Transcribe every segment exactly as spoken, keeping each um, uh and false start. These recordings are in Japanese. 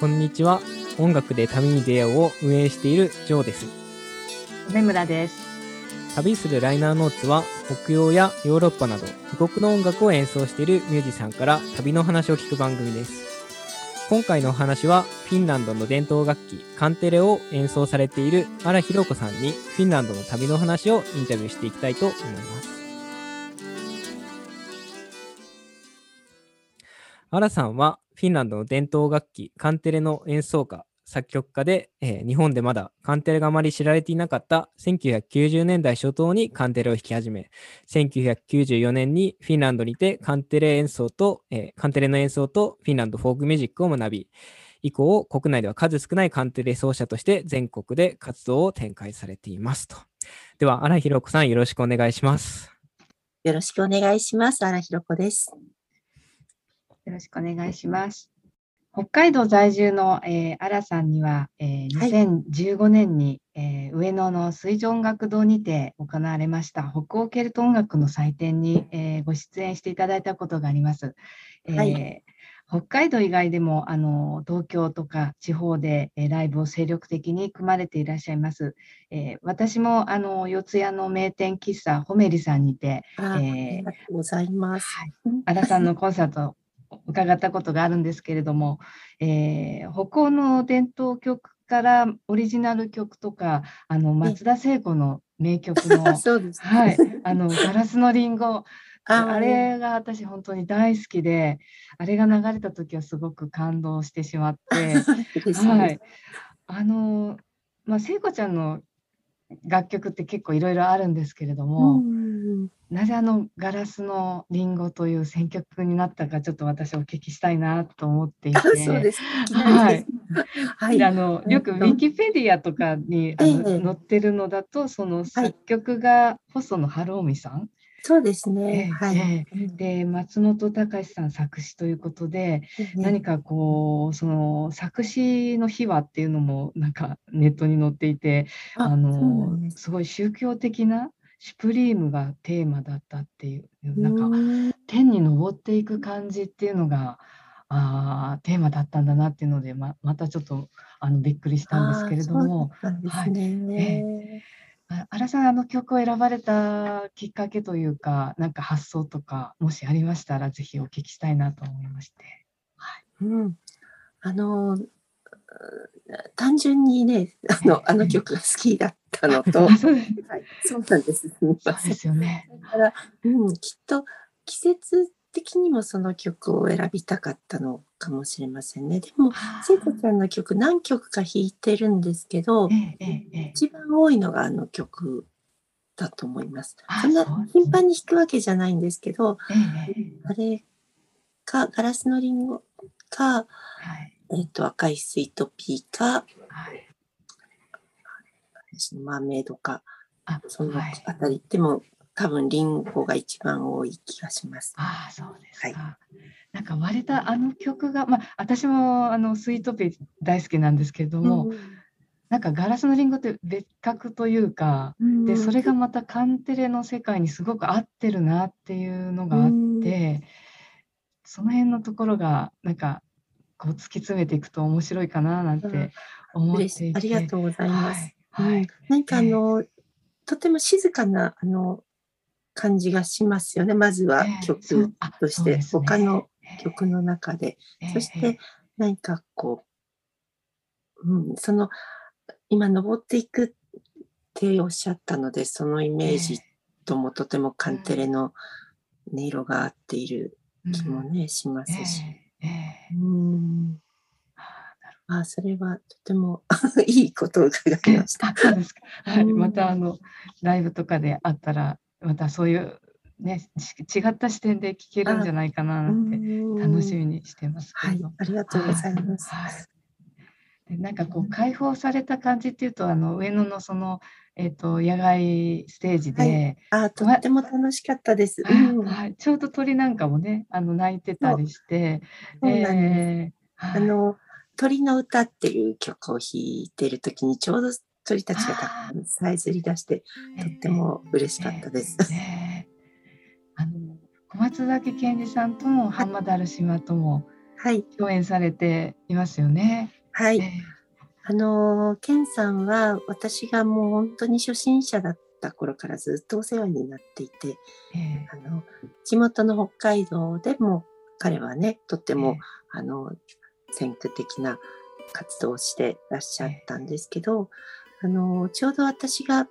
こんにちは。音楽で旅に出会おうを運営しているジョーです。米村です。旅するライナーノーツは、北洋やヨーロッパなど異国の音楽を演奏しているミュージシャンから旅の話を聞く番組です。今回のお話は、フィンランドの伝統楽器カンテレを演奏されている荒ひろこさんに、フィンランドの旅の話をインタビューしていきたいと思います。荒さんはフィンランドの伝統楽器カンテレの演奏家、作曲家で、えー、日本でまだカンテレがあまり知られていなかったせんきゅうひゃくきゅうじゅうねんだい初頭にカンテレを弾き始め、せんきゅうひゃくきゅうじゅうよねんにフィンランドにてカンテレ演奏と、えー、カンテレの演奏とフィンランドフォークミュージックを学び、以降国内では数少ないカンテレ奏者として全国で活動を展開されていますと。では荒ひろこさん、よろしくお願いします。よろしくお願いします。荒ひろこです。よろしくお願いします。北海道在住の、えー、荒さんには、えー、にせんじゅうごねんに、はい、えー、上野の水上音楽堂にて行われました北欧ケルト音楽の祭典に、えー、ご出演していただいたことがあります。えーはい、北海道以外でもあの東京とか地方で、えー、ライブを精力的に組まれていらっしゃいます。えー、私もあの四谷の名店喫茶ホメリさんにて、えー、ありがとうございます。はい、荒さんのコンサート伺ったことがあるんですけれども、えー、北欧の伝統曲からオリジナル曲とか、あの松田聖子の名曲の、そうです、ね、はい、あのガラスのリンゴ、あ, あれが私本当に大好きで、あれが流れた時はすごく感動してしまって、はい、あのまあ聖子ちゃんの楽曲って結構いろいろあるんですけれども、うん、なぜあのガラスのリンゴという選曲になったか、ちょっと私お聞きしたいなと思っていて、そうです、はいはい、あのよくウィキペディアとかにあの、えー、載ってるのだと、その作曲が細野晴臣さん、はい、そうですね、えーはい、で松本隆さん作詞ということで、うん、何かこうその作詞の秘話っていうのもなんかネットに載っていて、ああの、ね、すごい宗教的なシュプリームがテーマだったっていう、なんか天に昇っていく感じっていうのがあーテーマだったんだなっていうので、 ま, またちょっとあのびっくりしたんですけれども、荒さん、あの曲を選ばれたきっかけというか、なんか発想とかもしありましたら、ぜひお聞きしたいなと思いまして、はい、うん、あの単純にね、あの、あの曲が好きだったのと、はい、そうなんです。そうですよね。だから、うん、きっと季節的にもその曲を選びたかったのかもしれませんね。でも聖子ちゃんの曲何曲か弾いてるんですけど、ええええ、一番多いのがあの曲だと思います。そんな頻繁に弾くわけじゃないんですけど、ええ、あれかガラスのリンゴか、はい、えーと赤いスイートピーか、はい、マーメイドか、あ、そのあたり、はい、でも多分リンゴが一番多い気がします。ああ、そうですか。はい、なんか割れたあの曲が、まあ、私もあのスイートピー大好きなんですけれども、うん、なんかガラスのリンゴって別格というか、うん、でそれがまたカンテレの世界にすごく合ってるなっていうのがあって、うん、その辺のところがなんかこう突き詰めていくと面白いかななんて思っていて、うん、ありがとうございます。はいはい、なんかあの、えー、とても静かなあの感じがしますよね。まずは曲として、えーね、他の曲の中で、えー、そして何かこう、うん、その今登っていくっておっしゃったので、そのイメージともとてもカンテレの音色が合っている気もね、うん、しますし、えーえー、うん、あ、それはとてもいいことを伺いました。そうですか。はい、またあのライブとかであったら。またそういう、ね、違った視点で聴けるんじゃないかなって楽しみにしてますけど、はい、ありがとうございます、はいはい、でなんかこう解放された感じっていうと、あの上野のその、えー、と野外ステージで、はい、あとっても楽しかったです、うん、はい、ちょうど鳥なんかもね、あの鳴いてたりして、そうそうなんです、えー、あの鳥の歌っていう曲を弾いてる時にちょうど鳥たちがたくさんさえずり出して、とっても嬉しかったです、えーえー、あの小松崎健二さんとも浜田る島とも、はい、共演されていますよね。はい、えー、あのケンさんは私がもう本当に初心者だった頃からずっとお世話になっていて、えー、あの地元の北海道でも彼はねとっても、えー、あの先駆的な活動をしてらっしゃったんですけど、えー、あのちょうど私が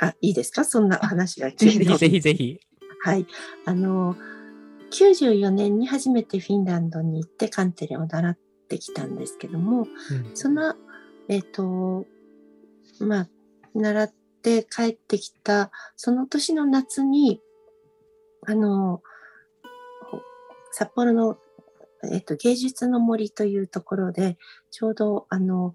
あいいですかそんな話が聞いてぜひぜひはいあのきゅうじゅうよねんに初めてフィンランドに行ってカンテレを習ってきたんですけども、うん、そのえっ、ー、とまあ習って帰ってきたその年の夏にあの札幌の、えー、と芸術の森というところでちょうどあの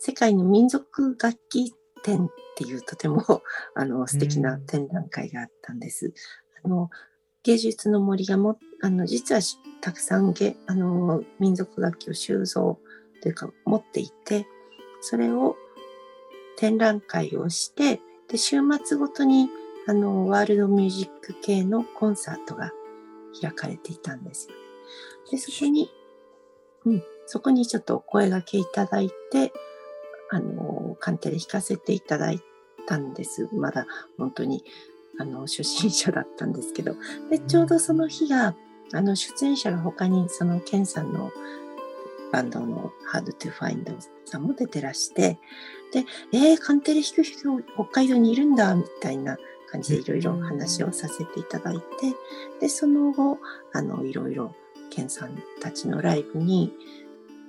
世界の民族楽器展っていうとてもあの素敵な展覧会があったんです。うん、あの芸術の森がもあの実はたくさんあの民族楽器を収蔵というか持っていて、それを展覧会をして、で週末ごとにあのワールドミュージック系のコンサートが開かれていたんですよね。でそこに、うん、そこにちょっとお声掛けいただいて、あのカンテレ弾かせていただいたんです。まだ本当に。あの初心者だったんですけど、でちょうどその日があの出演者が他にそのケンさんのバンドの Hard to Find さんも出てらして、でえー、カンテレ弾く人北海道にいるんだみたいな感じでいろいろ話をさせていただいて、でその後あのいろいろケンさんたちのライブに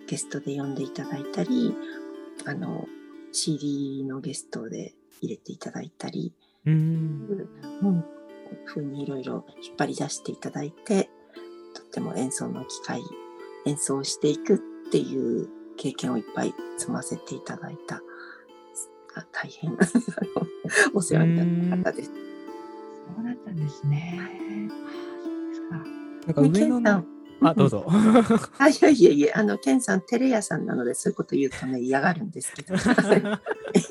ゲストで呼んでいただいたり、あの シーディー のゲストで入れていただいたり、うんうん、風にいろいろ引っ張り出していただいて、とっても演奏の機会、演奏していくっていう経験をいっぱい積ませていただいた、あ大変お世話になった方です。そうだったんですね。なんか上野のあどうぞあいやいやいや、あのケンさんテレ屋さんなのでそういうこと言うとね嫌がるんですけどすい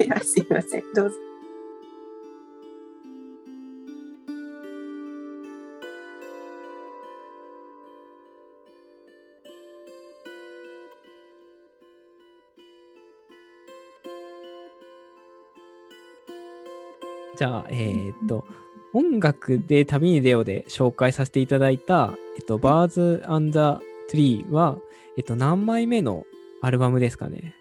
ません、どうぞ。じゃあ、えーと、音楽で旅に出ようで紹介させていただいた、えっと、Birds and the Tree は、えっと、何枚目のアルバムですかね？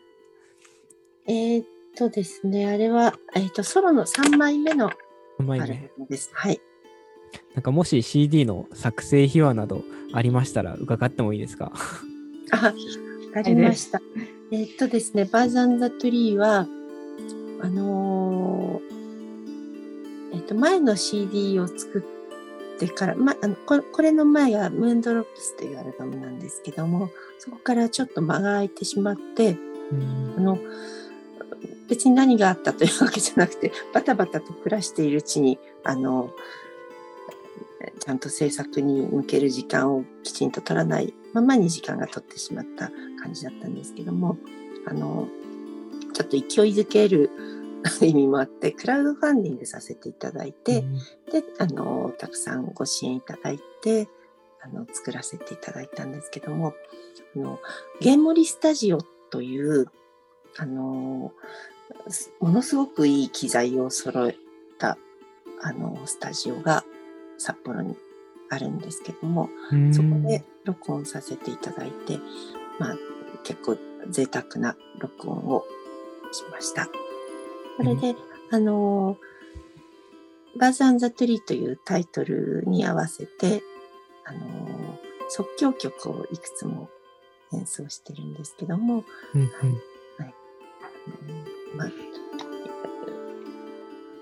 えー、っとですね、あれは、えー、っと、ソロのさんまいめのアルバムです。はい。なんかもし シーディー の作成秘話などありましたら伺ってもいいですか？あ、ありました。えー、っとですね、Birds and the Tree は、あのー、えっと、前の シーディー を作ってから、ま、あの こ, これの前がムーンドロップスというアルバムなんですけども、そこからちょっと間が空いてしまって、うん、あの別に何があったというわけじゃなくて、バタバタと暮らしているうちにあのちゃんと制作に向ける時間をきちんと取らないままに時間が取ってしまった感じだったんですけども、あのちょっと勢いづける意味もあってクラウドファンディングさせていただいて、うん、であのたくさんご支援いただいてあの作らせていただいたんですけども、あのゲーモリスタジオというあのものすごくいい機材を揃えたあのスタジオが札幌にあるんですけども、うん、そこで録音させていただいて、まあ、結構贅沢な録音をしました。それで、あのー、Birds and the Tree というタイトルに合わせて、あのー、即興曲をいくつも演奏してるんですけども、うんうん、はいはい、うん、まあ、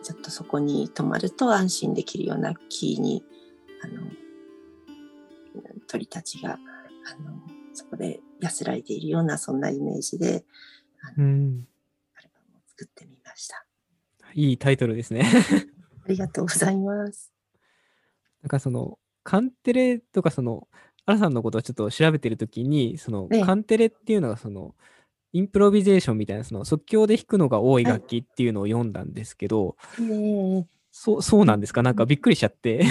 ちょっとそこに泊まると安心できるようなキーに、あの鳥たちが、あのそこで安らいでいるような、そんなイメージで、あの、うん、アルバムを作ってみます。いいタイトルですねありがとうございます。なんかそのカンテレとか、そのアラさんのことをちょっと調べてるときに、その、ね、カンテレっていうのがそのインプロビゼーションみたいな、その即興で弾くのが多い楽器っていうのを読んだんですけど、ね、そ, そうなんですか？なんかびっくりしちゃって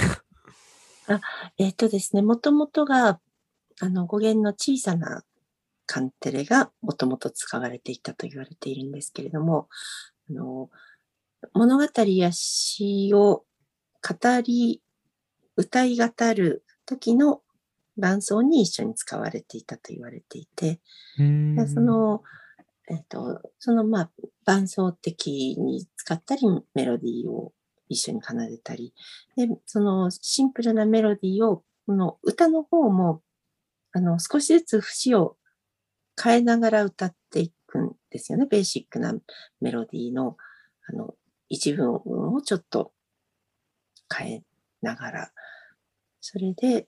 あ、えーとですね、もともとがあの語源の小さなカンテレがもともと使われていたと言われているんですけれども、あの物語や詩を語り歌い語る時の伴奏に一緒に使われていたと言われていて、でその、えーと、そのまあ伴奏的に使ったりメロディーを一緒に奏でたり、でそのシンプルなメロディーをこの歌の方もあの少しずつ節を変えながら歌っていくんですよね。ベーシックなメロディーのあの一文をちょっと変えながら、それで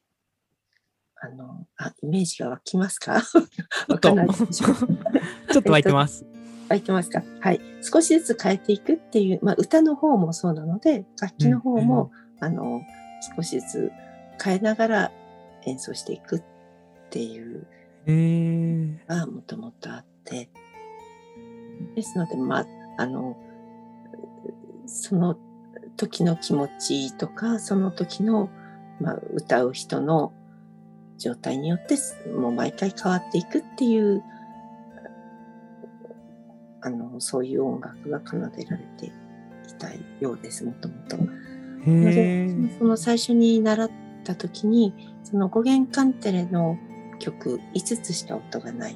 あのあイメージが湧きますか？わかんないです。ちょっと湧いてます。湧いてますか？はい。少しずつ変えていくっていう、まあ、歌の方もそうなので楽器の方も、うん、あの少しずつ変えながら演奏していくっていうのがもともとあって、ですので、まあ、あのその時の気持ちとかその時の、まあ、歌う人の状態によってもう毎回変わっていくっていうあのそういう音楽が奏でられていたようです。もともとその最初に習った時にその五弦カンテレの曲いつつしか音がない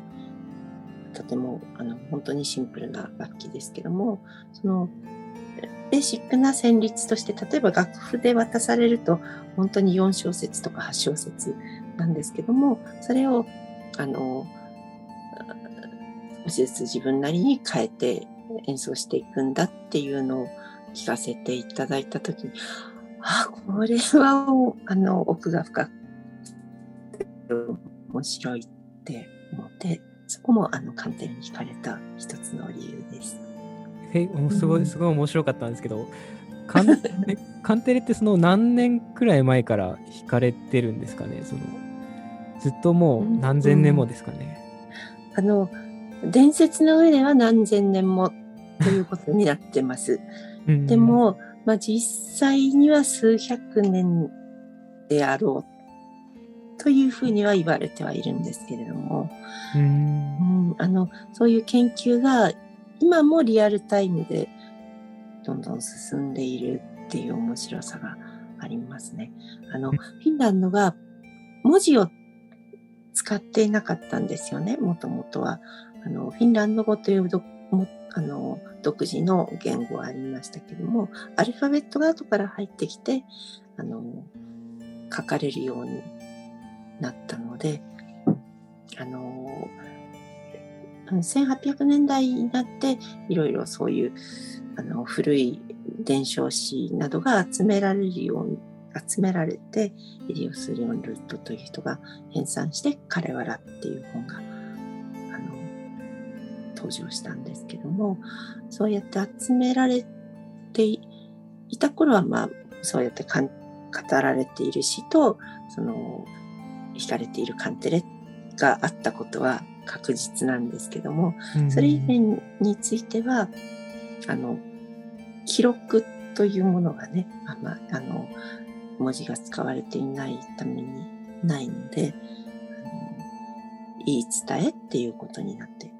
とてもあの本当にシンプルな楽器ですけども、そのベーシックな旋律として例えば楽譜で渡されると本当によんしょうせつとかはちしょうせつなんですけども、それをあの少しずつ自分なりに変えて演奏していくんだっていうのを聞かせていただいたときに、あ、これはあの奥が深く面白いって思って、そこもあのカンテレに惹かれた一つの理由です。えすごいすごい面白かったんですけど、うん、カンテレ、カンテレってその何年くらい前から惹かれてるんですかね。そのずっともう何千年もですかね、うん、あの伝説の上では何千年もということになってます、うん、でも、まあ、実際には数百年であろうというふうには言われてはいるんですけれども、うんうん、あのそういう研究が今もリアルタイムでどんどん進んでいるっていう面白さがありますね。あのフィンランドが文字を使っていなかったんですよね。もともとはあのフィンランド語というどあの独自の言語がありましたけども、アルファベットが後から入ってきてあの書かれるようになったので、あのせんはっぴゃくねんだいになっていろいろそういうあの古い伝承詩などが集められるように集められて、エリオス・リオン・ルットという人が編纂して「彼わら」っていう本があの登場したんですけども、そうやって集められていた頃は、まあ、そうやってかん語られている詩とその弾かれているカンテレがあったことは確実なんですけども、それ以前についてはあの記録というものがね、あんまあの文字が使われていないためにないので、あの言い伝えっていうことになって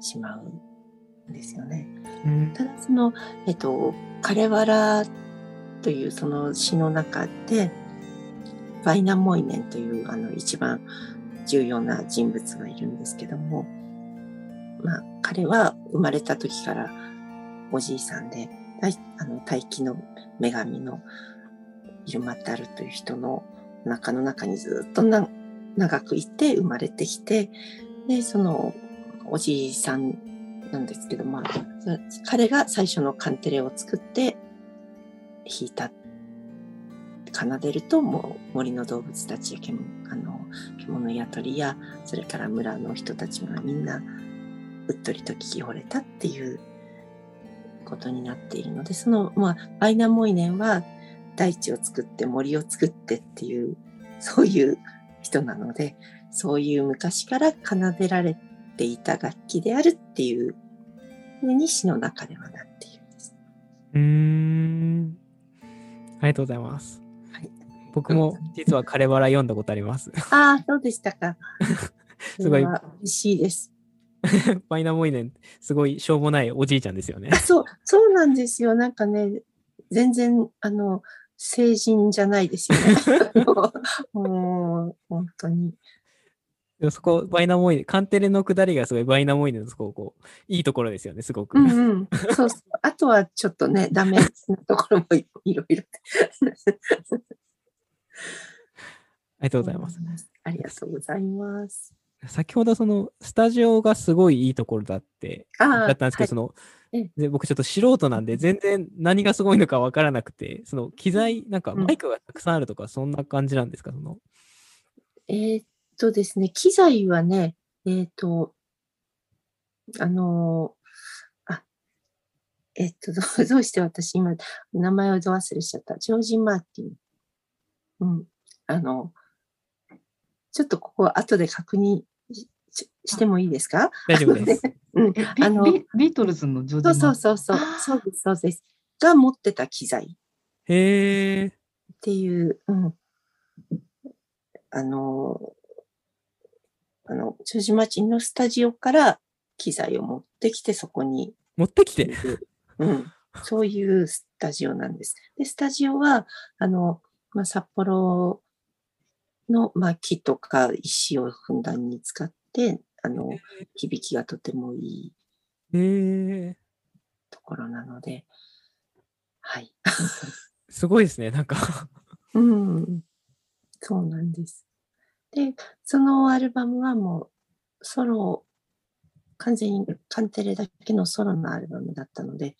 しまうんですよね、うん、ただそのえっと彼わらというその詩の中でヴァイナモイネンというあの一番重要な人物がいるんですけども、まあ、彼は生まれた時からおじいさんで、あの大気の女神のイルマタルという人のお腹の中にずっとな長くいて生まれてきて、でそのおじいさんなんですけど、まあ、彼が最初のカンテレを作って弾いた奏でると、もう森の動物たちや獣あの獣や鳥やそれから村の人たちがみんなうっとりと聞き惚れたっていうことになっているので、そのまあバイナモイネンは大地を作って森を作ってっていうそういう人なので、そういう昔から奏でられていた楽器であるっていうふうに詩の中ではなっているんです。うーん、ありがとうございます。僕も実は枯原読んだことあります。ああ、そうでしたか。すごい嬉しいです。マイナモイネン、すごいしょうもないおじいちゃんですよね。そう、そうなんですよ。なんかね、全然あの成人じゃないですよね。もう本当に。でもそこバイナモイネン、カンテレの下りがすごいバイナモイネンのそここういいところですよね、すごく。うんうん、そうそう。あとはちょっとねダメなところもいろいろ。ありがとうございます。ありがとうございます。先ほどそのスタジオがすごいいいところだってだったんですけど、その、はい、で僕ちょっと素人なんで全然何がすごいのか分からなくて、その機材なんかマイクがたくさんあるとかそんな感じなんですか、その。えー、っとですね、機材はね、えー、っとあのー、あえー、っとど う, どうして私今名前をど忘れしちゃったジョージ・マーティン。うん。あのちょっとここ後で確認 し, し, してもいいですか？大丈夫です。うん、あのビートルズのジョージマーティン、そうそうそうそうですそうですが持ってた機材へーっていう、うん、あのあのジョージマーティンのスタジオから機材を持ってきてそこに持ってきて、うん、そういうスタジオなんです。でスタジオはあのまあ、札幌の、まあ、木とか石をふんだんに使ってあの響きがとてもいいところなので、はいすごいですねなんか、うん、そうなんです。でそのアルバムはもうソロ完全にカンテレだけのソロのアルバムだったので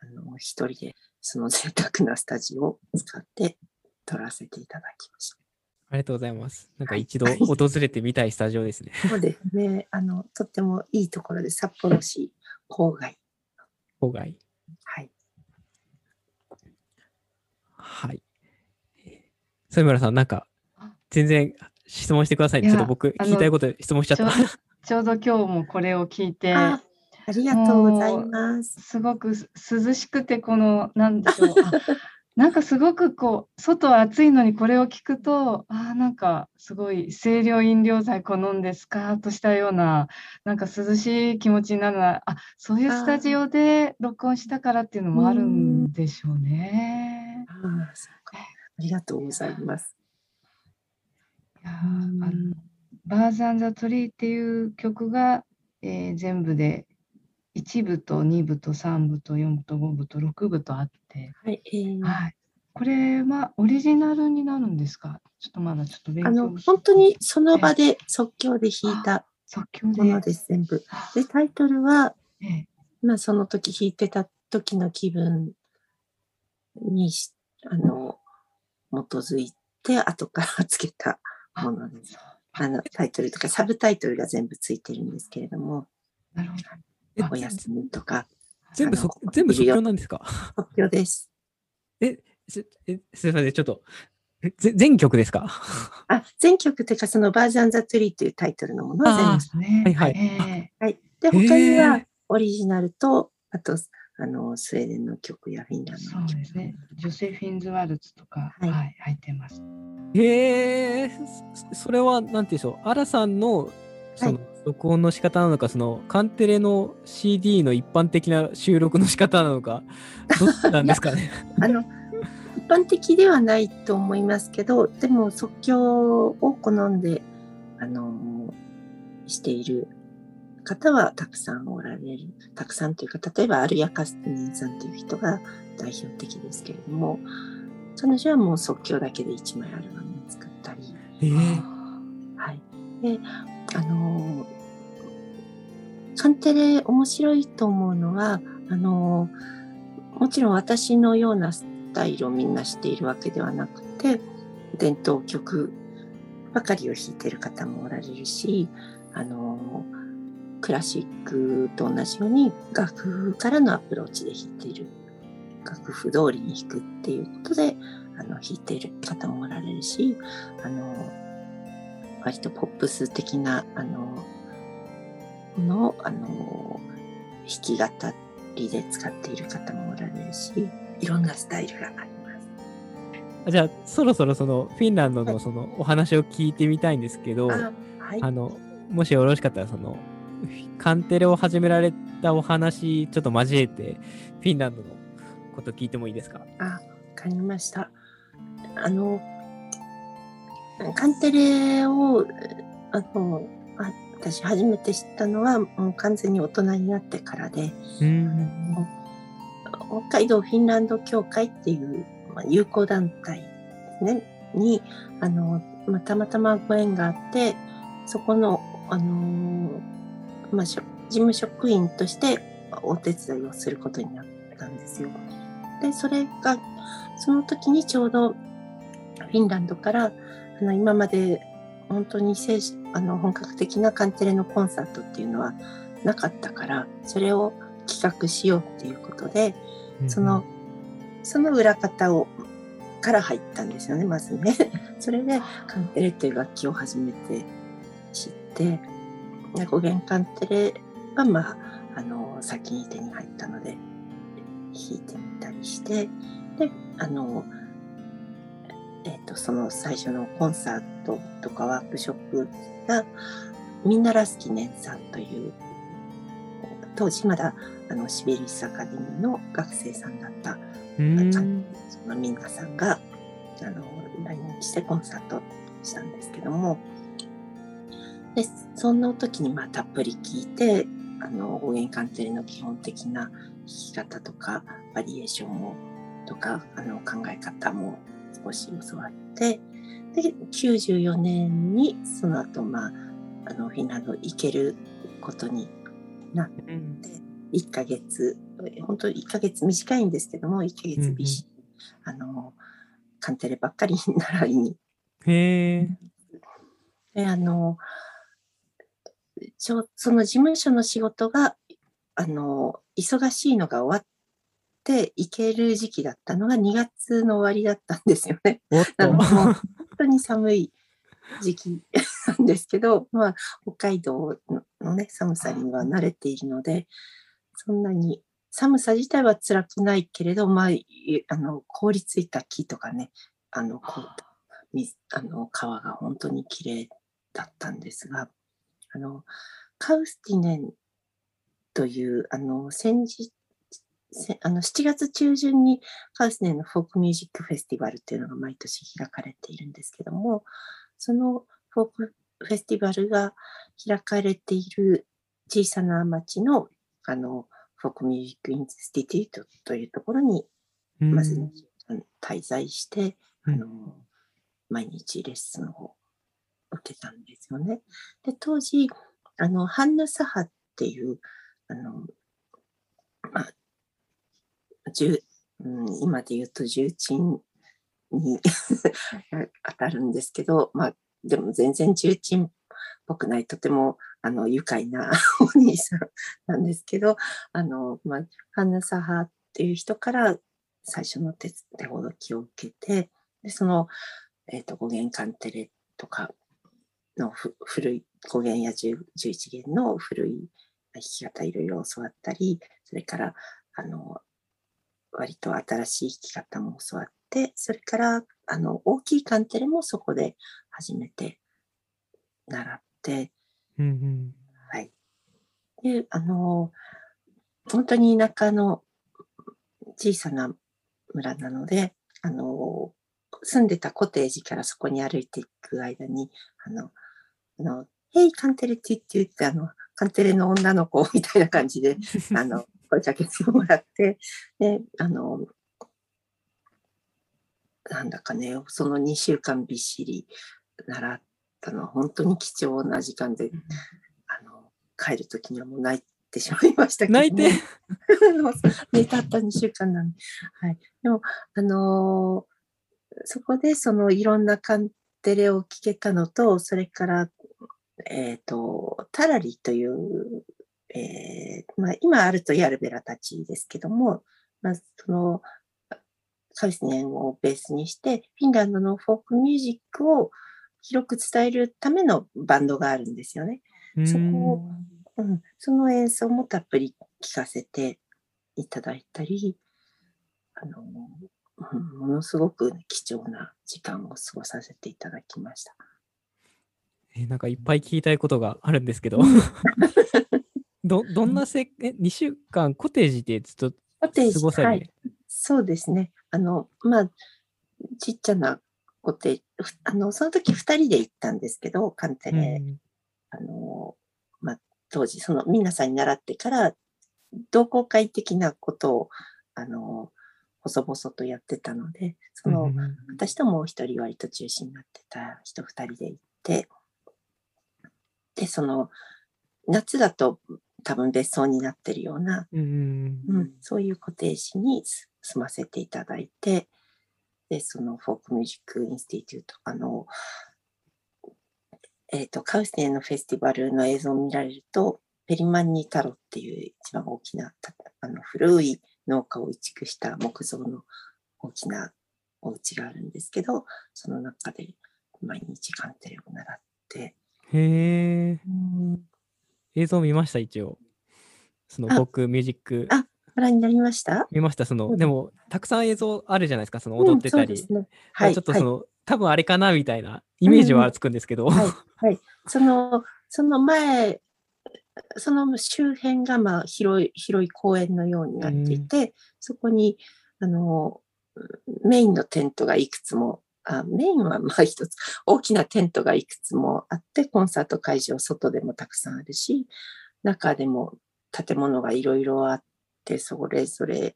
あの一人でその贅沢なスタジオを使って撮らせていただきました。ありがとうございます。なんか一度訪れてみたいスタジオですね。そうですね。あのとってもいいところで札幌市郊外。郊外。はい。はい。添村さんなんか全然質問してくださいね。ちょっと僕聞きたいこと質問しちゃった。ちょ, ちょうど今日もこれを聞いて。ありがとうございます。すごく涼しくてこのなんでしょうなんかすごくこう外は暑いのにこれを聞くとあなんかすごい清涼飲料剤こう飲んでスカーッとしたようななんか涼しい気持ちになるなあそういうスタジオで録音したからっていうのもあるんでしょうね。 あ, うんありがとうございます。いやあの Birds and the Tree っていう曲が、えー、全部でいち部とに部とさん部とよん部とご部とろく部とあって、はいえーはい、これはオリジナルになるんですか？ちょっとまだちょっと勉強あの本当にその場で即興で弾いたものです、えー、全部でタイトルは、えーまあ、その時弾いてた時の気分にあの基づいて後からつけたものです。あのタイトルとかサブタイトルが全部ついてるんですけれどもなるほどお休みとか全部即興なんですか？即興です。え、すみませんちょっと全曲ですか？あ、全曲っていうかそのバージョンザトゥリーというタイトルのものは全部ね。はいはい、えー、はい。で他にはオリジナルとあとあのスウェーデンの曲やフィンランドの曲そうですね。ジョセフィンズワルツとか、はいはい、入ってます。へえー、それはなんていうんでしょうアラさんのその、はい録音の仕方なのか、そのカンテレの シーディー の一般的な収録の仕方なのか、どうなんですかね。あの一般的ではないと思いますけど、でも即興を好んであのしている方はたくさんおられる。たくさんというか、例えばアルヤ・カスティネンさんという人が代表的ですけれども、彼女はもう即興だけでいちまいアルバムを作ったり、えー、はい。であのカンテレ面白いと思うのはあのもちろん私のようなスタイルをみんなしているわけではなくて伝統曲ばかりを弾いている方もおられるしあのクラシックと同じように楽譜からのアプローチで弾いている楽譜通りに弾くっていうことであの弾いている方もおられるしあの割とポップス的なあののあの弾き語りで使っている方もおられるしいろんなスタイルがあります。じゃあそろそろそのフィンランドのそのお話を聞いてみたいんですけど、はいはい、あのもしよろしかったらそのカンテレを始められたお話ちょっと交えてフィンランドのこと聞いてもいいですか？あ、わかりました。あのカンテレをあのあ私初めて知ったのはもう完全に大人になってからで、うん、北海道フィンランド協会っていう、まあ、友好団体ですねにあの、まあ、たまたまご縁があってそこの、あのーまあ、事務職員としてお手伝いをすることになったんですよ。でそれがその時にちょうどフィンランドからあの今まで本当に正あの本格的なカンテレのコンサートっていうのはなかったからそれを企画しようっていうことで、うん、そのその裏方をから入ったんですよねまずねそれでカンテレという楽器を初めて知って語源カンテレが、まあ、あの先に手に入ったので弾いてみたりしてであのえー、とその最初のコンサートとかワークショップがミンナラスキネンさんという当時まだあのシベリスアカデミーの学生さんだったそのミンナさんがあの来日してコンサートしたんですけどもでその時にまあたっぷり聴いてあの語源カンテレの基本的な弾き方とかバリエーションもとかあの考え方も少し教わってできゅうじゅうよねんにその後、まあ、あのフィンランド行けることになって、うん、いっかげつ本当にいっかげつ短いんですけどもいっかげつビシ、うんうん、あのカンテレばっかり習いにへであのちょその事務所の仕事があの忙しいのが終わってで行ける時期だったのがにがつの終わりだったんですよね。なので本当に寒い時期なんですけど、まあ、北海道の、ね、寒さには慣れているのでそんなに寒さ自体は辛くないけれど、まあ、あの凍りついた木とかねあの凍った水あの川が本当に綺麗だったんですがあのカウスティネンというあの先日あのしちがつ中旬にカウスネンのフォークミュージックフェスティバルっていうのが毎年開かれているんですけどもそのフォークフェスティバルが開かれている小さな町 の, あのフォークミュージックインスティテュートというところにまず滞在して、うん、あの毎日レッスンを受けたんですよね。で当時あのハンヌ・サハっていうあの、まあうん、今で言うと重鎮に当たるんですけど、まあ、でも全然重鎮っぽくないとてもあの愉快なお兄さんなんですけどあの、まあ、ハンヌ・サハっていう人から最初の 手, 手ほどきを受けてでその、えーと、語源カンテレとかのふ古い語源やじゅういち弦の古い弾き方いろいろ教わったりそれからあの割と新しい弾き方も教わってそれからあの大きいカンテレもそこで初めて習って、うんうんはい、であの本当に田舎の小さな村なのであの住んでたコテージからそこに歩いていく間にあのあのヘイカンテレティって言ってあのカンテレの女の子みたいな感じであの声かけてもらってであのなんだかねそのにしゅうかんびっしり習ったのは本当に貴重な時間で、うん、あの帰る時にはもう泣いてしまいましたけど、ね、泣いて寝たったにしゅうかんなんで、はい、でもあのそこでそのいろんなカンテレを聴けたのとそれからえーと、タラリという、えーまあ、今あるとヤルベラたちですけども、まあ、そのカウスネンをベースにしてフィンランドのフォークミュージックを広く伝えるためのバンドがあるんですよね。そこを、うん、その演奏もたっぷり聴かせていただいたりあの、うん、ものすごく貴重な時間を過ごさせていただきました。えー、なんかいっぱい聞きたいことがあるんですけどど、どんなせ、え、にしゅうかんコテージでずっと過ごされて、はい、そうですね。あの、まあ、ちっちゃなコテージ、あの、その時ふたりで行ったんですけど、鑑定、うん、あの、まあ、当時、その皆さんに習ってから、同好会的なことを、あの、細々とやってたので、その、うん、私ともう一人割と中心になってた人二人で行って、で、その、夏だと多分別荘になってるような、うんうん、そういうコテージに住ませていただいて、で、そのフォークミュージックインスティテュート、あの、えっと、カウステンのフェスティバルの映像を見られると、ペリマンニ太郎っていう一番大きな、あの古い農家を移築した木造の大きなお家があるんですけど、その中で毎日鑑定を習って。へー。うん、映像見ました、一応。そのフォークミュージック。あ、ご覧になりました?見ました。その、うん、でも、たくさん映像あるじゃないですか、その踊ってたり。うん、そうですね。はい。ちょっとその、はい、多分あれかなみたいなイメージはつくんですけど。うん、はい、はい。その、その前、その周辺がまあ 広い、広い公園のようになっていて、そこにあのメインのテントがいくつも、あ、メインはまあ一つ大きなテントがいくつもあって、コンサート会場外でもたくさんあるし、中でも建物がいろいろあって、それぞれ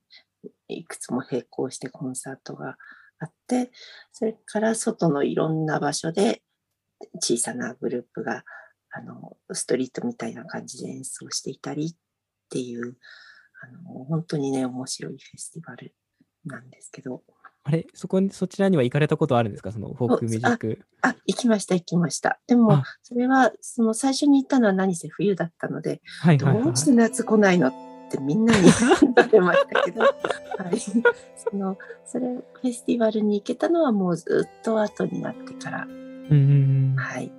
いくつも並行してコンサートがあって、それから外のいろんな場所で小さなグループがあのストリートみたいな感じで演奏していたりっていう、あの本当にね、面白いフェスティバルなんですけど。あれ、そこに、そちらには行かれたことあるんですか、そのフォークミュージック。あ、あ、行きました行きました。でもそれはその最初に行ったのは何せ冬だったので、はいはいはい、どうして夏来ないのってみんなに言われましたけど、はい、そのそれフェスティバルに行けたのはもうずっと後になってから、うん、はい、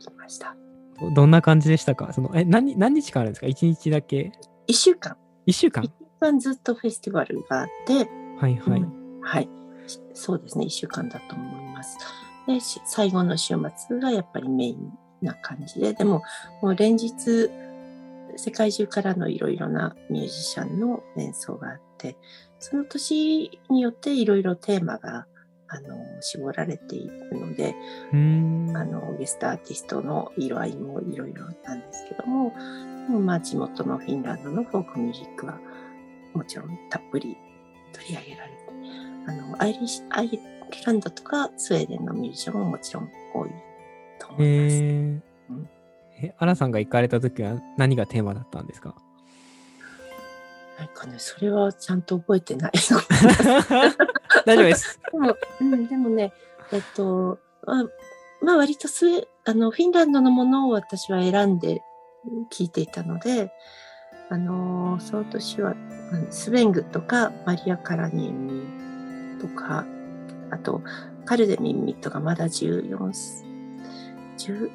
行きました。どんな感じでしたか？その、え、何、何日間あるんですか？いちにちだけいっしゅうかん。いっしゅうかんいっしゅうかんずっとフェスティバルがあって。はいはい。うん、はい。そうですね。いっしゅうかんだと思います。で、最後の週末がやっぱりメインな感じで、でも、もう連日、世界中からのいろいろなミュージシャンの演奏があって、その年によっていろいろテーマが、あの絞られていくので、うーん、あのゲストアーティストの色合いもいろいろなんですけども、でもまあ地元のフィンランドのフォークミュージックはもちろんたっぷり取り上げられて、あのアイリッ、アイルランドとかスウェーデンのミュージシャンももちろん多いと思います。えーうん、え、アラさんが行かれた時は何がテーマだったんですか？なんかね、それはちゃんと覚えてない。大丈夫です。でも、うん、でもね、えっと、ま、まあ、割とスウあの、フィンランドのものを私は選んで聴いていたので、あのー、その年は、スヴェングとか、マリア・カラニエミとか、あと、カルデミンミットがまだじゅうよん、じゅ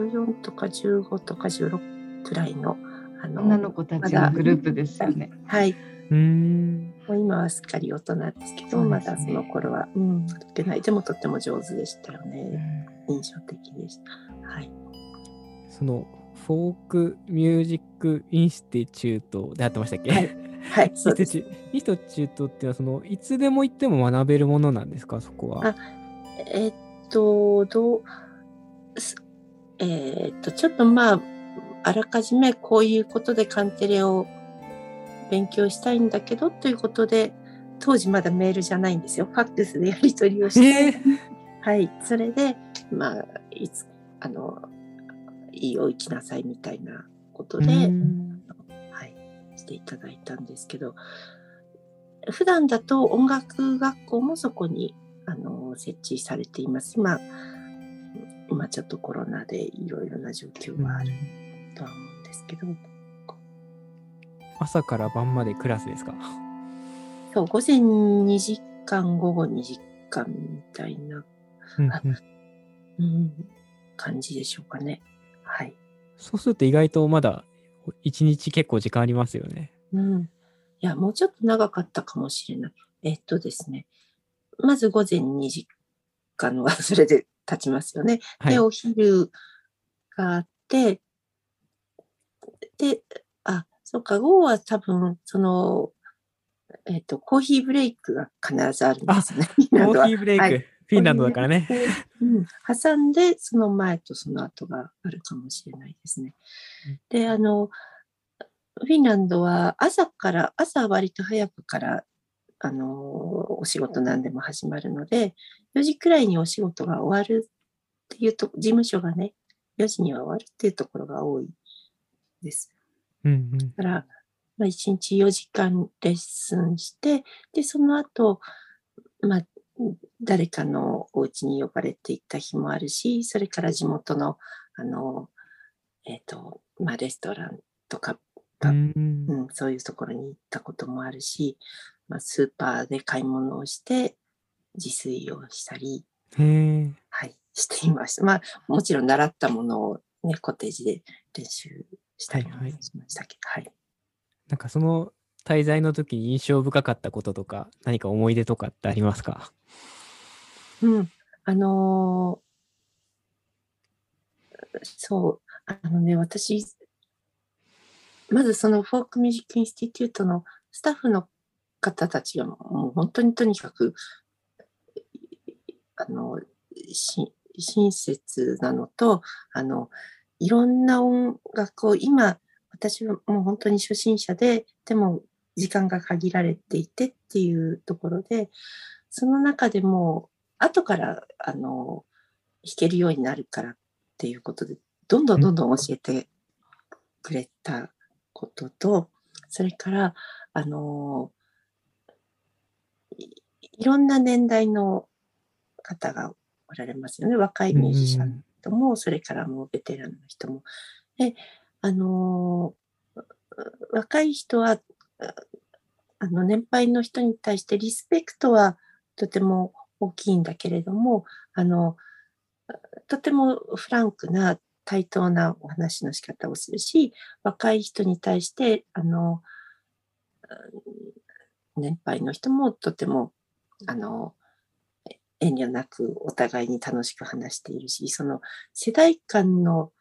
うよんとかじゅうごとかじゅうろくくらいの、あの、女の子たちのグループですよね。はい。うーん、もう今はすっかり大人ですけど、ね、まだその頃は、うん、とってない。でもとっても上手でしたよね。印象的でした。はい。そのフォークミュージックインスティチュートであってましたっけ？はい、はい、そうです。インスティチュートっていうのはそのいつでも行っても学べるものなんですか、そこは？あ、えー、っとどうえー、っとちょっとまああらかじめこういうことでカンテレを勉強したいんだけどということで、当時まだメールじゃないんですよ、ファックスでやり取りをして、えー、はい、それでまあいつあのいいよ行きなさいみたいなことで、はい、していただいたんですけど、普段だと音楽学校もそこにあの設置されています。今今ちょっとコロナでいろいろな状況があるとは思うんですけど。朝から晩までクラスですか？そう、午前にじかん、午後にじかんみたいな、うんうんうん、感じでしょうかね。はい。そうすると意外とまだいちにち結構時間ありますよね。うん。いや、もうちょっと長かったかもしれない。えっとですね、まず午前にじ間の忘れで立ちますよね。はい、で、お昼があって、で、あ、そっか、午後は多分、その、えっと、コーヒーブレイクが必ずあるんですね。コーヒーブレイク、はい、フィンランドだからね。うん、挟んで、その前とその後があるかもしれないですね。で、あの、フィンランドは朝から、朝割と早くから、あの、お仕事なんでも始まるので、よじくらいにお仕事が終わるっていうと、事務所がね、よじには終わるっていうところが多いです。うんうん、だから、まあ、いちにちよじかんレッスンして、で、その後、まあ、誰かのお家に呼ばれていった日もあるし、それから地元の、あの、えっと、まあ、レストランとか、うんうん、そういうところに行ったこともあるし、まあ、スーパーで買い物をして自炊をしたり、はい、していました。まあ、もちろん習ったものを、ね、コテージで練習したりもしましたけど、はいはい、なんかその滞在の時に印象深かったこととか何か思い出とかってありますか？うん、あのー、そうあのね私まずそのフォークミュージックインスティテュートのスタッフの方たちがもう本当にとにかくあのし親切なのとあのいろんな音楽を今私はもう本当に初心者ででも時間が限られていてっていうところでその中でも後からあの弾けるようになるからっていうことでどんどんどんどん教えてくれたこととそれからあの い, いろんな年代の方がおられますよね若いミュージシャンともそれからもうベテランの人もであの若い人はあの年配の人に対してリスペクトはとても大きいんだけれどもあのとてもフランクな対等なお話の仕方をするし、若い人に対して、あの、年配の人もとても、あの、遠慮なくお互いに楽しく話しているし、その世代間の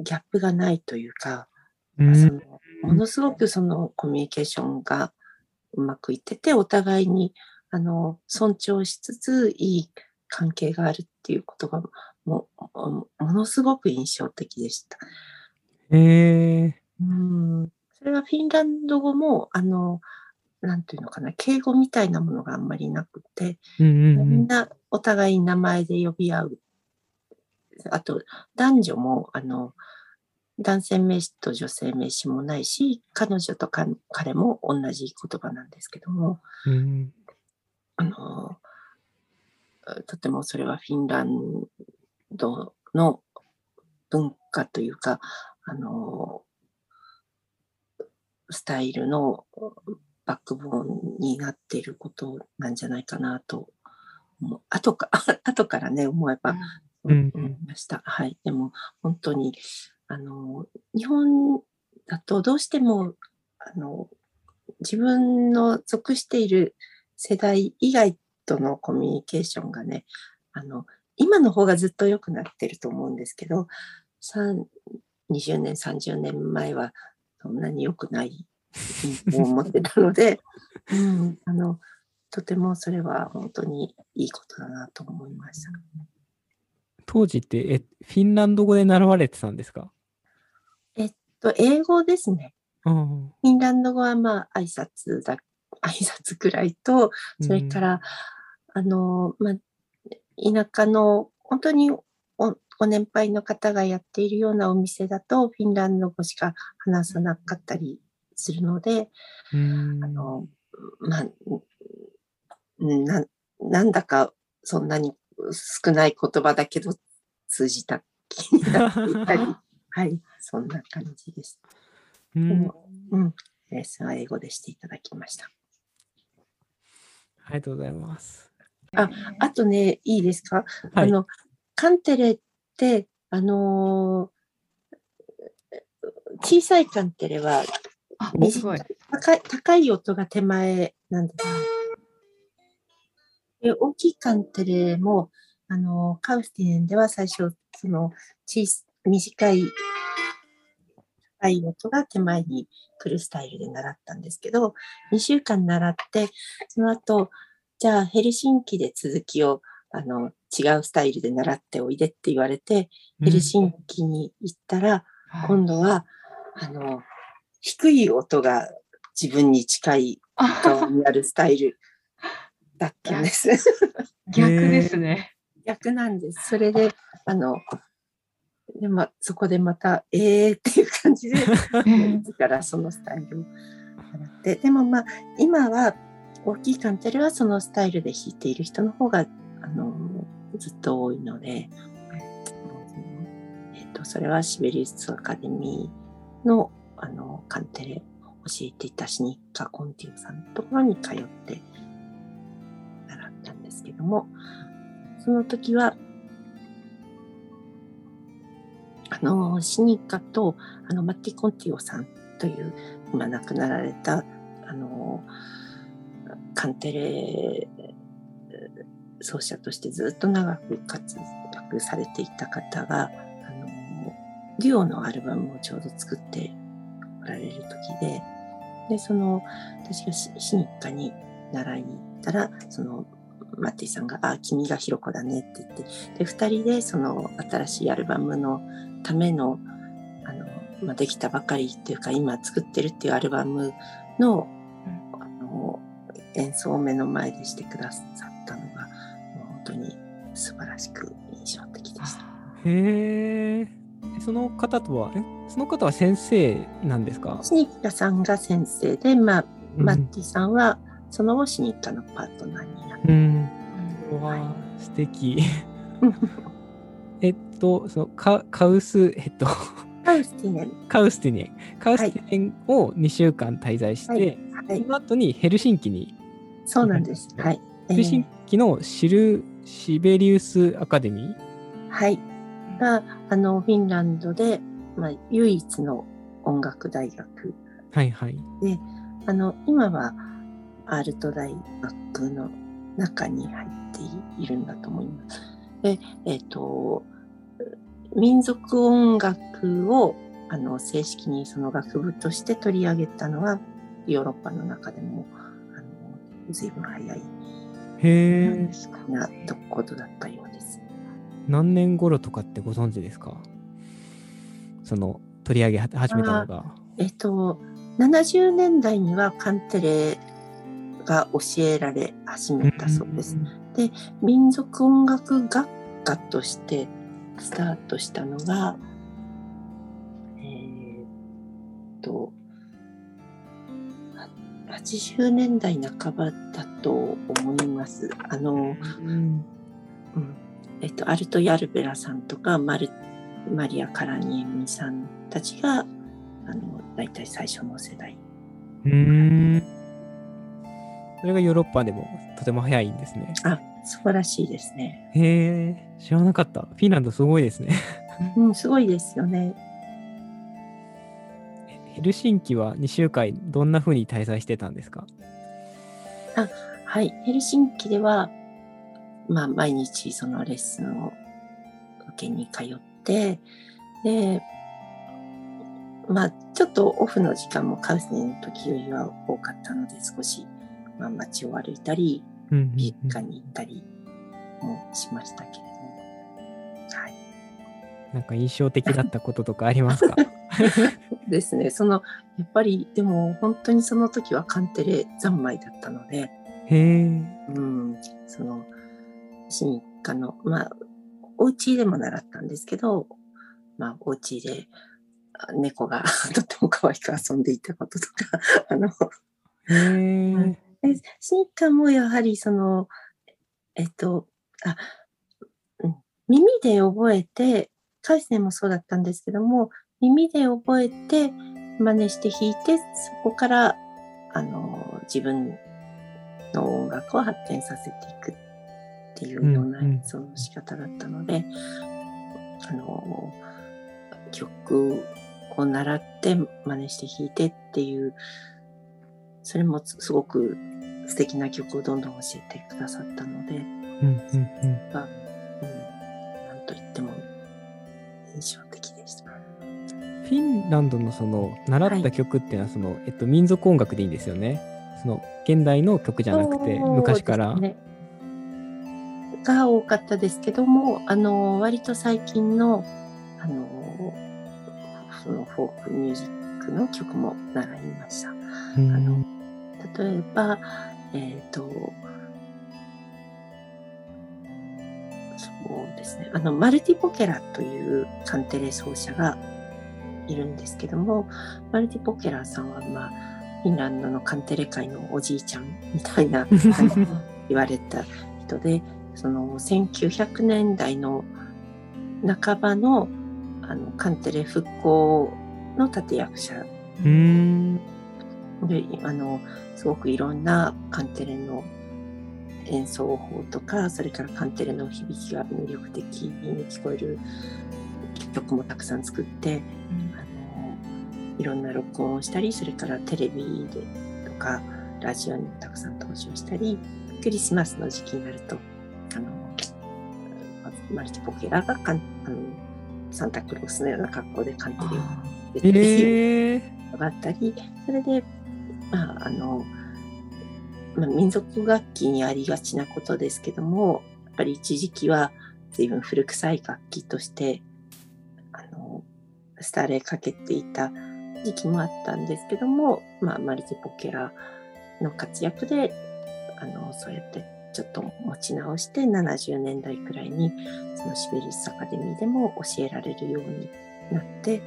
ギャップがないというか、うん、そのものすごくそのコミュニケーションがうまくいってて、お互いに、あの、尊重しつつ、いい関係があるっていうことが、も, ものすごく印象的でした。へえ。うん。それはフィンランド語もあのなんていうのかな敬語みたいなものがあんまりなくて、うんうんうん、みんなお互い名前で呼び合う。あと男女もあの男性名詞と女性名詞もないし、彼女とか彼も同じ言葉なんですけども、うん、あのとてもそれはフィンランドの文化というかあのスタイルのバックボーンになっていることなんじゃないかなと後か後からね思えば思いました、うんうんはい、でも本当にあの日本だとどうしてもあの自分の属している世代以外とのコミュニケーションがねあの今の方がずっと良くなってると思うんですけど、にじゅうねん、さんじゅうねんまえはそんなに良くないと思ってたので、うん、あのとてもそれは本当にいいことだなと思いました。当時ってえフィンランド語で習われてたんですか？えっと、英語ですね。うん、フィンランド語はまあ挨拶だ、挨拶くらいと、それから、うん、あの、まあ、田舎の本当に お, お年配の方がやっているようなお店だとフィンランド語しか話さなかったりするので、うんあのまあ、な, なんだかそんなに少ない言葉だけど通じた気になっていたり、はい、そんな感じです。うんうん、レッスンは英語でしていただきました。ありがとうございます。あ, あとねいいですか、はい、あのカンテレって、あのー、小さいカンテレは短い、高い、高い音が手前なんです。で大きいカンテレもあのカウスティネンでは最初その小さ短い高い音が手前に来るスタイルで習ったんですけど、にしゅうかん習ってその後じゃあヘルシンキで続きをあの違うスタイルで習っておいでって言われて、うん、ヘルシンキに行ったら、はい、今度はあの低い音が自分に近い顔になるスタイルだったんです逆ですね逆なんです。それであので、ま、そこでまたえーっていう感じで自らそのスタイルを習って、でもまあ今は大きいカンテレはそのスタイルで弾いている人の方があのずっと多いので、えっと、それはシベリウスアカデミー の, あのカンテレを教えていたシニッカ・コンティオさんのところに通って習ったんですけども、その時はあのシニッカとあのマッティ・コンティオさんという今亡くなられたあのカンテレ奏者としてずっと長く活躍されていた方があのデュオのアルバムをちょうど作っておられる時 で, でその私がシニッカに習いに行ったらそのマッティさんがあ君がひろこだねって言ってでふたりでその新しいアルバムのため の, あの、まあ、できたばかりっていうか今作ってるっていうアルバム の,、うん、あの演奏を目の前でしてくださったのが本当に素晴らしく印象的でした。へー、その方とはえその方は先生なんですか？シニッカさんが先生で、まあ、マッティさんはその後シニッカのパートナーになって、うんうんはい、素敵えっとその カ, カウスえっとカウスティネンカウスティネンカウスティネンをにしゅうかん滞在して、はいはい、その後にヘルシンキに、そうなんです、はい、ヘルシンキのシルシベリウスアカデミー、はいがあのフィンランドで、まあ、唯一の音楽大学、はいはい、であの今はアールト大学の中に入っているんだと思います。で、えーと、民族音楽をあの正式にその学部として取り上げたのはヨーロッパの中でもあの随分早いへーなことだったようです。何年頃とかってご存知ですか？その取り上げ始めたのが。えっと、ななじゅうねんだいにはカンテレが教えられ始めたそうです。で、民族音楽学科としてスタートしたのが、えー、っと、はちじゅうねんだいなかばだと思います。あの、うんうんえっと、アルト・ヤルベラさんとかマルマリア・カラニエミさんたちがあの大体最初の世代。うーん、それがヨーロッパでもとても早いんですね。あ、素晴らしいですね。へー、知らなかった。フィンランドすごいですねうん、すごいですよね。ヘルシンキはにしゅうかんどんな風に滞在してたんですか？あ、はい、ヘルシンキではまあ、毎日そのレッスンを受けに通ってで、まあ、ちょっとオフの時間もカウスティネンの時よりは多かったので少し、まあ、街を歩いたり美術館に行ったりもしましたけれども、はい、なんか印象的だったこととかありますか？ですね、そのやっぱりでも本当にその時はカンテレ三昧だったので、へー、うん、そのシニッカの、まあ、お家でも習ったんですけど、まあ、お家で猫がとっても可愛く遊んでいたこととかあのへでシニッカもやはりその、えっと、あ耳で覚えてカウスティネンもそうだったんですけども耳で覚えて真似して弾いてそこからあの自分の音楽を発展させていくっていうような演奏の仕方だったので、うんうん、あの曲を習って真似して弾いてっていうそれもすごく素敵な曲をどんどん教えてくださったので、うんうんうん、が、うん、なんと言っても印象的でした。フィンランドのその習った曲っていうのはその、はい、えっと、民族音楽でいいんですよね。その現代の曲じゃなくて昔から、ね、が多かったですけども、あの割と最近のあのそのフォークミュージックの曲も習いました。あの例えば、えっと、そうですね、あのマルティ・ポケラというカンテレ奏者がいるんですけども、マルティ・ポケラさんは、まあ、フィンランドのカンテレ界のおじいちゃんみたいな言われた人で、そのせんきゅうひゃくねんだいの半ばのあのカンテレ復興の立役者で、あのすごくいろんなカンテレの演奏法とか、それからカンテレの響きが魅力的に聞こえる曲もたくさん作って、あのいろんな録音をしたり、それからテレビでとかラジオにもたくさん登場したり、クリスマスの時期になるとあのマルティポケラがかんあのサンタクロースのような格好でカンテレを出てきて上がったり、それで、まああのまあ、民族楽器にありがちなことですけども、やっぱり一時期は随分古臭い楽器としてあの廃れかけていた時期もあったんですけども、まあ、マルティポケラの活躍であのそうやってちょっと持ち直して、ななじゅうねんだいくらいにそのシベリスアカデミーでも教えられるようになって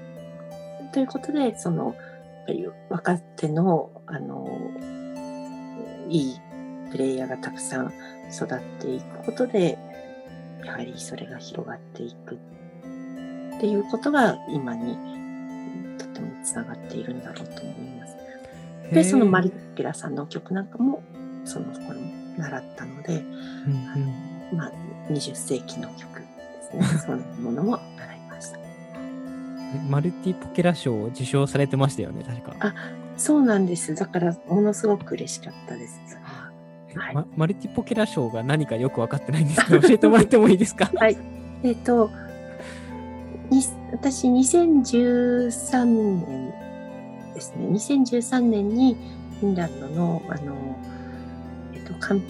ということで、そのやっぱり若手のあのいいプレイヤーがたくさん育っていくことで、やはりそれが広がっていくっていうことが今にとてもつながっているんだろうと思います。で、そのマルティポケラさんの曲なんかもそのところに習ったので、うんうん、あのまあ、にじゅっせいきの曲ですね。そのものも習いました。マルティポケラ賞を受賞されてましたよね、確か。あ、そうなんです。だからものすごく嬉しかったです。はい、ま、マルティポケラ賞が何かよく分かってないんですけど、教えてもらってもいいですか？はい。えっと、私にせんじゅうさんねんですね。にせんじゅうさんねんにフィンランドのあの国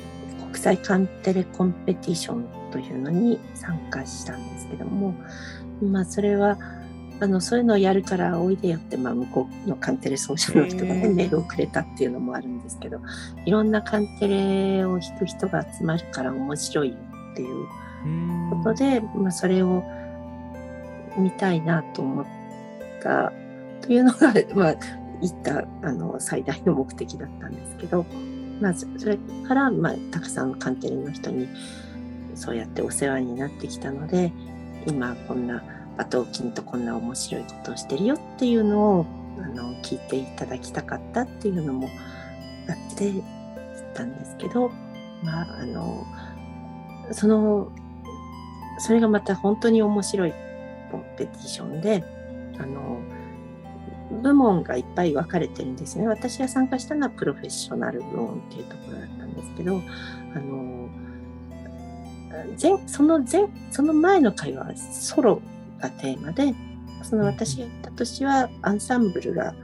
際カンテレコンペティションというのに参加したんですけども、まあ、それはあのそういうのをやるからおいでよって、まあ、向こうのカンテレ奏者の人が、ね、メールをくれたっていうのもあるんですけど、いろんなカンテレを弾く人が集まるから面白いっていうことで、まあ、それを見たいなと思ったというのが、まあ、言ったあの最大の目的だったんですけど、まあ、それから、まあ、たくさんカンテレの人にそうやってお世話になってきたので、今こんなバトーキンとこんな面白いことをしてるよっていうのをあの聞いていただきたかったっていうのもあって行ったんですけど、まあ、あのそのそれがまた本当に面白いコンペティションで、あの部門がいっぱい分かれてるんですね。私が参加したのはプロフェッショナル部門っていうところだったんですけど、あの前その前その前の回はソロがテーマで、その私が行った年はアンサンブルが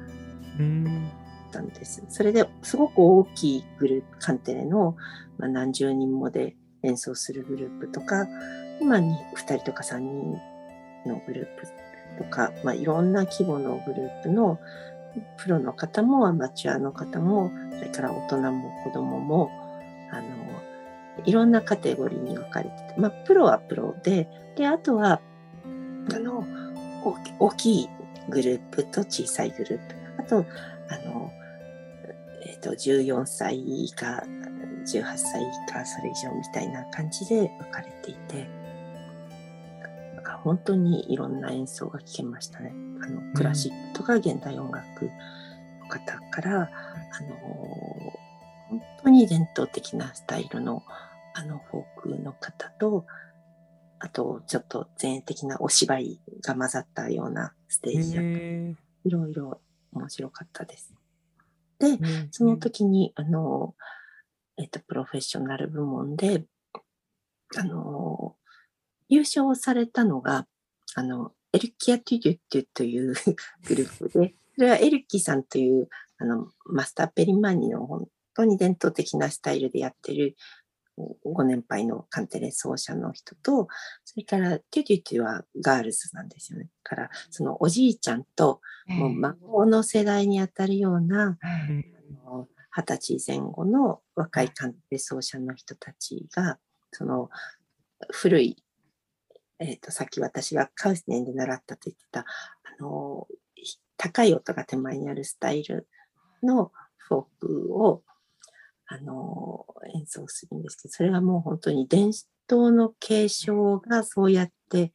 たんです。それですごく大きいグループ、カンテレの、まあ、何十人もで演奏するグループとか、今にふたりとかさんにんのグループとか、まあ、いろんな規模のグループのプロの方もアマチュアの方も、それから大人も子供もあのいろんなカテゴリーに分かれてて、まあ、プロはプロで、であとはあの大きいグループと小さいグループ、あとあの、えーと、じゅうよんさい以下じゅうはっさい以下それ以上みたいな感じで分かれていて。本当にいろんな演奏が聴けましたね。あのクラシックとか現代音楽の方から、うん、あの本当に伝統的なスタイルのあのフォークの方と、あとちょっと前衛的なお芝居が混ざったようなステージだったり、いろいろ面白かったです。で、その時にあのえっと、プロフェッショナル部門で、あの、優勝されたのが、あの、エルキア・トゥデュットゥというグループで、それはエルキさんという、あの、マスター・ペリマニの本当に伝統的なスタイルでやってる、ご年配のカンテレ奏者の人と、それからテュテュテュはガールズなんですよね。からそのおじいちゃんともう孫の世代にあたるような二十歳前後の若いカンテレ奏者の人たちが、その古い、えー、とさっき私がカウスネンで習ったと言ってた、あの高い音が手前にあるスタイルのフォークをあの演奏するんですけど、それはもう本当に伝統の継承がそうやって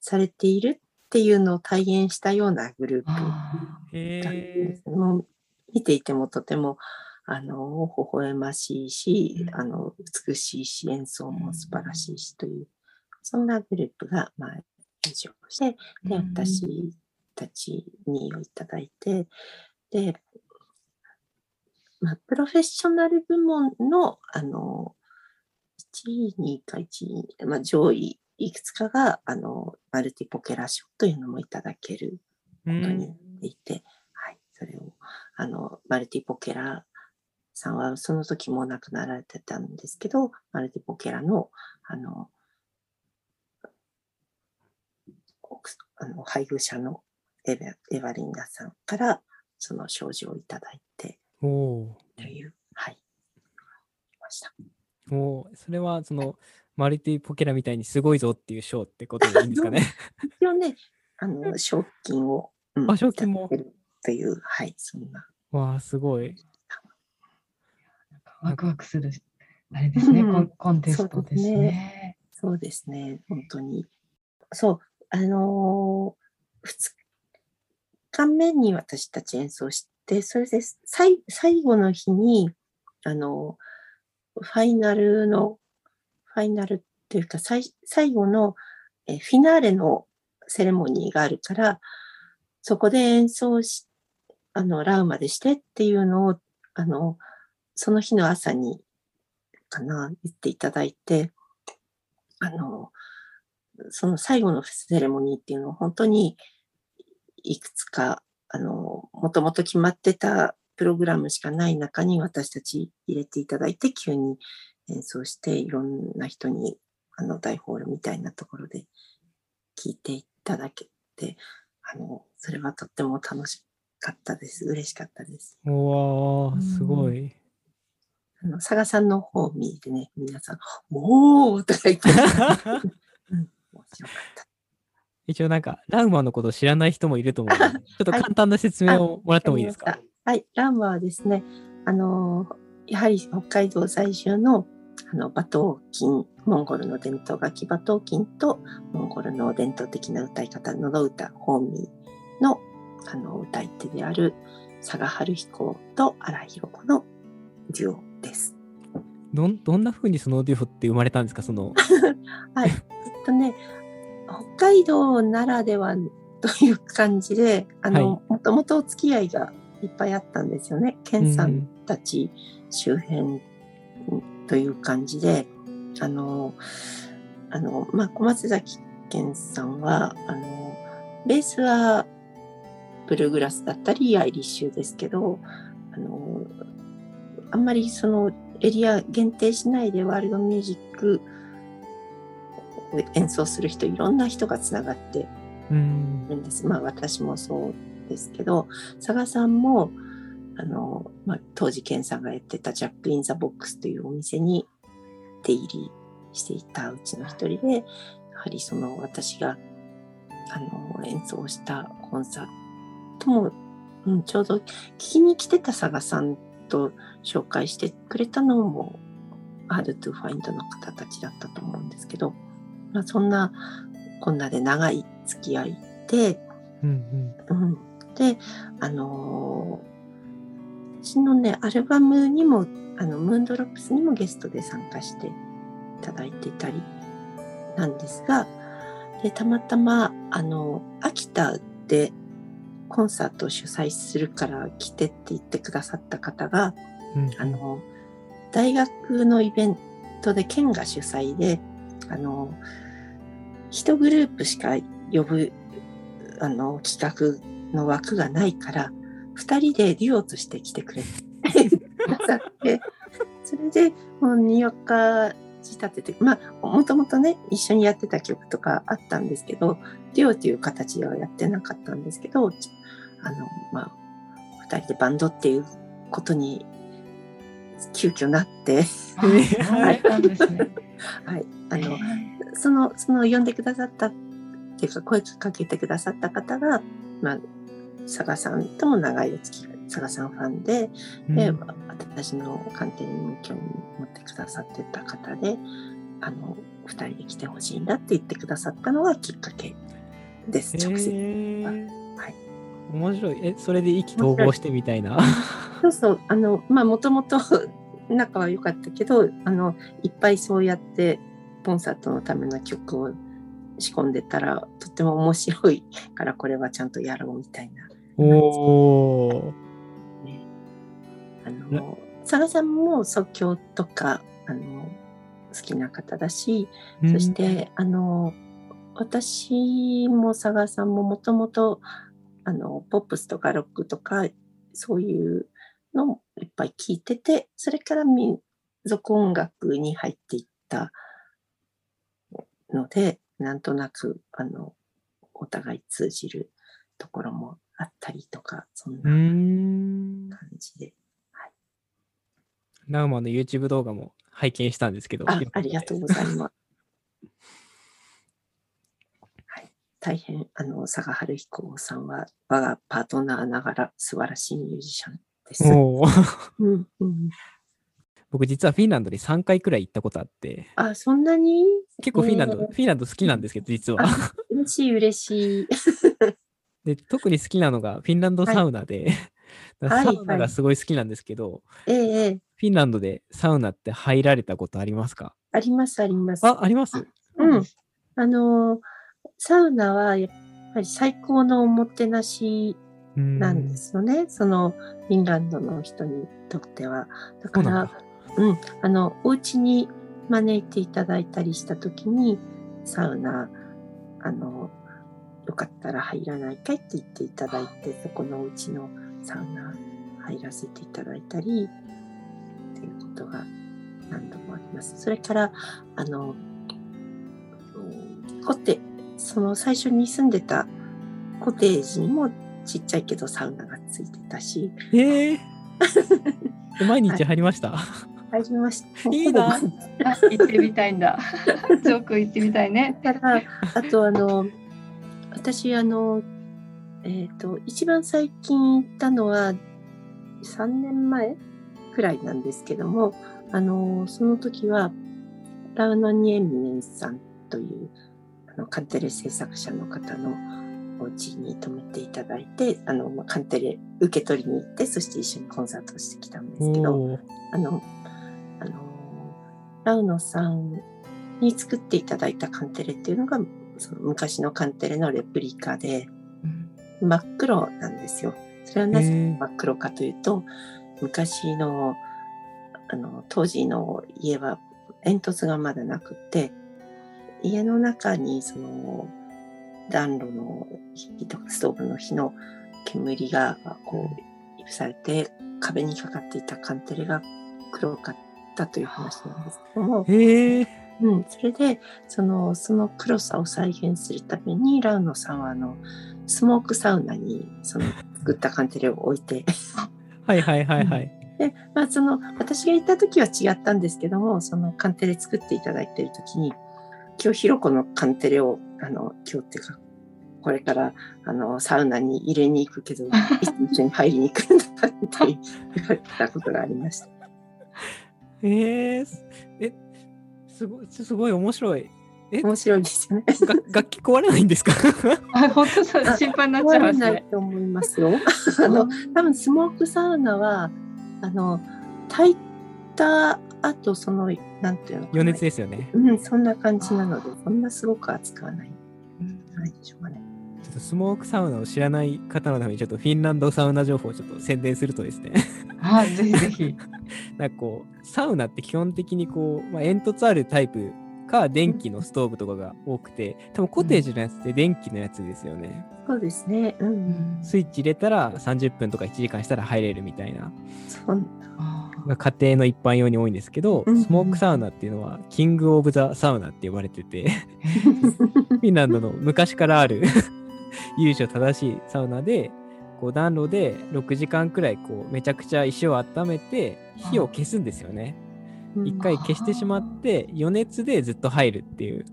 されているっていうのを体現したようなグループだったんです。もう見ていてもとてもあの微笑ましいし、うん、あの美しいし、演奏も素晴らしいしという、そんなグループがまあ優勝して、で私たちにをいただいて、でまあ、プロフェッショナル部門の、あの、いちい、にいかいちい、まあ、上位いくつかが、あの、マルティポケラ賞というのもいただけることになっていて、はい、それを、あの、マルティポケラさんはその時も亡くなられてたんですけど、マルティポケラの、あの、あの配偶者のエヴァリンナさんから、その賞状をいただいて、おというはいました。おそれはそのマルティポケラみたいにすごいぞっていう賞ってことでいいんですかね。一応ね、あの賞金を、うん、あ賞金もというはいそんな。わあすごい。なんかワクワクするあれですね、うん、コン、コンテストですね。そうですね本当にそうあのー、ふつかめに私たち演奏してでそれで最後の日にあのファイナルのファイナルというか最後のえフィナーレのセレモニーがあるから、そこで演奏しあのラウマでしてっていうのをあのその日の朝にかな言っていただいて、あのその最後のセレモニーっていうのを本当にいくつかあの、もともと決まってたプログラムしかない中に私たち入れていただいて、急に演奏して、いろんな人に、あの、大ホールみたいなところで聴いていただけて、あの、それはとっても楽しかったです。嬉しかったです。うわー、すごい。あの、佐賀さんの方を見てね、皆さん、おーとか言って、うん、面白かった。一応なんかラウマのことを知らない人もいると思うので、ちょっと簡単な説明をもらってもいいですか。はい、はい、ラウマはですね、あのやはり北海道在住 の, あの馬頭琴、モンゴルの伝統楽器馬頭琴とモンゴルの伝統的な歌い方の喉歌ホーミー の, あの歌い手である佐賀春彦と荒ひろこのデュオです。どんどんな風にそのデュオって生まれたんですかその。はい、えっとね。北海道ならではという感じで、あの、もともとお付き合いがいっぱいあったんですよね。健さんたち周辺という感じで、うん、あの、あの、まあ、小松崎健さんは、あの、ベースはブルーグラスだったり、アイリッシュですけど、あの、あんまりそのエリア限定しないでワールドミュージック、演奏する人いろんな人がつながっているんです、うん、まあ私もそうですけど、佐賀さんもあの、まあ、当時健さんがやってたジャック・イン・ザ・ボックスというお店に出入りしていたうちの一人で、やはりその私があの演奏したコンサートも、うん、ちょうど聴きに来てた佐賀さんと紹介してくれたのもHard to Findの方たちだったと思うんですけど、まあ、そんなこんなで長い付き合いで、うんうんうん、で、あのー、私のねアルバムにもあのムーンドロップスにもゲストで参加していただいていたりなんですが、でたまたまあの秋田でコンサートを主催するから来てって言ってくださった方が、うんうん、あの大学のイベントで県が主催で、あのいちグループしか呼ぶあの企画の枠がないからふたりでデュオとして来てくれなさってそれでもうによっか仕立てて、まあもともとね一緒にやってた曲とかあったんですけど、デュオという形ではやってなかったんですけど、あのまあふたりでバンドっていうことに急遽なってはいあのそのその呼んでくださったっていうか声かけてくださった方が、まあ佐賀さんとも長いお付き合い、佐賀さんファンで、うん、で私の鑑定に興味持ってくださってた方で、あのふたりで来てほしいんだって言ってくださったのがきっかけです。直接は、はい、面白い。えそれで意気投合してみたいな。そうそうあのまあ元々仲は良かったけど、あのいっぱいそうやってコンサートのための曲を仕込んでたらとっても面白いからこれはちゃんとやろうみたいな。おね、あの佐賀さんも即興とかあの好きな方だし、そしてあの私も佐賀さんももともとポップスとかロックとかそういうのをいっぱい聴いてて、それから民族音楽に入っていったので、なんとなくあのお互い通じるところもあったりとか、そんな感じで、はい、ナウマの YouTube 動画も拝見したんですけど、 あ, ありがとうございます、はい、大変あの佐賀春彦さんは我がパートナーながら素晴らしいミュージシャンですうん、うん、僕実はフィンランドにさんかいくらい行ったことあって、あそんなに結構フィンランド、ね、フィンランド好きなんですけど、実は嬉しい嬉しいで特に好きなのがフィンランドサウナで、はい、サウナがすごい好きなんですけど、はいはい、フィンランドでサウナって入られたことありますか？ありますあります。あ、あります。うん。あのサウナはやっぱり最高のおもてなしなんですよね。そのフィンランドの人にとってはだから、うん、あのお家に招いていただいたりしたときにサウナあのよかったら入らないかいって言っていただいて、そこのうちのサウナ入らせていただいたりっていうことが何度もあります。それからあのコテその最初に住んでたコテージにもちっちゃいけどサウナがついてたし、えー、毎日入りました。入りました。いいな。行ってみたいんだ。すごく行ってみたいね。ただあとあの。私あの、えっと、一番最近行ったのはさんねんまえくらいなんですけども、あのその時はラウナニエミネンさんというあのカンテレ制作者の方のお家に泊めていただいて、あのカンテレ受け取りに行って、そして一緒にコンサートをしてきたんですけど、あのあのラウノさんに作っていただいたカンテレっていうのがその昔のカンテレのレプリカで、うん、真っ黒なんですよ。それはなぜ真っ黒かというと、昔の、あの当時の家は煙突がまだなくって、家の中にその暖炉の火とかストーブの火の煙がこういぶされて壁にかかっていたカンテレが黒かったという話なんですけども。へーうん、それでその、その黒さを再現するためにラウノさんはあのスモークサウナにその作ったカンテレを置いてはいはいはいはいで、まあ、その私が行った時は違ったんですけども、そのカンテレ作っていただいている時に今日ひろこのカンテレをあの今日っていうかこれからあのサウナに入れに行くけど一緒に入りに行くんだって言われたことがありましたえー、えす ご, すごい面白い。え面白いですよね。楽器壊れないんですか？あ本当そう心配になっちゃいますね。壊れないと思いますよ。あの多分スモークサウナはあの炊いた後そのなんていうの余熱ですよね。うんそんな感じなのでそんなすごく扱わない。ないでしょうかね。っとスモークサウナを知らない方のためにちょっとフィンランドサウナ情報をちょっと宣伝するとですねあ、ぜひぜひなんかこうサウナって基本的にこう、まあ、煙突あるタイプか電気のストーブとかが多くて、多分コテージのやつって電気のやつですよね、うん、そうですね、うん、スイッチ入れたらさんじゅっぷんとかいちじかんしたら入れるみたいな、そんな家庭の一般用に多いんですけど、うん、スモークサウナっていうのはキングオブザサウナって呼ばれててフィンランドの昔からある由緒正しいサウナで、こう暖炉でろくじかんくらいこうめちゃくちゃ石を温めて火を消すんですよね。一回消してしまって余熱でずっと入るっていう、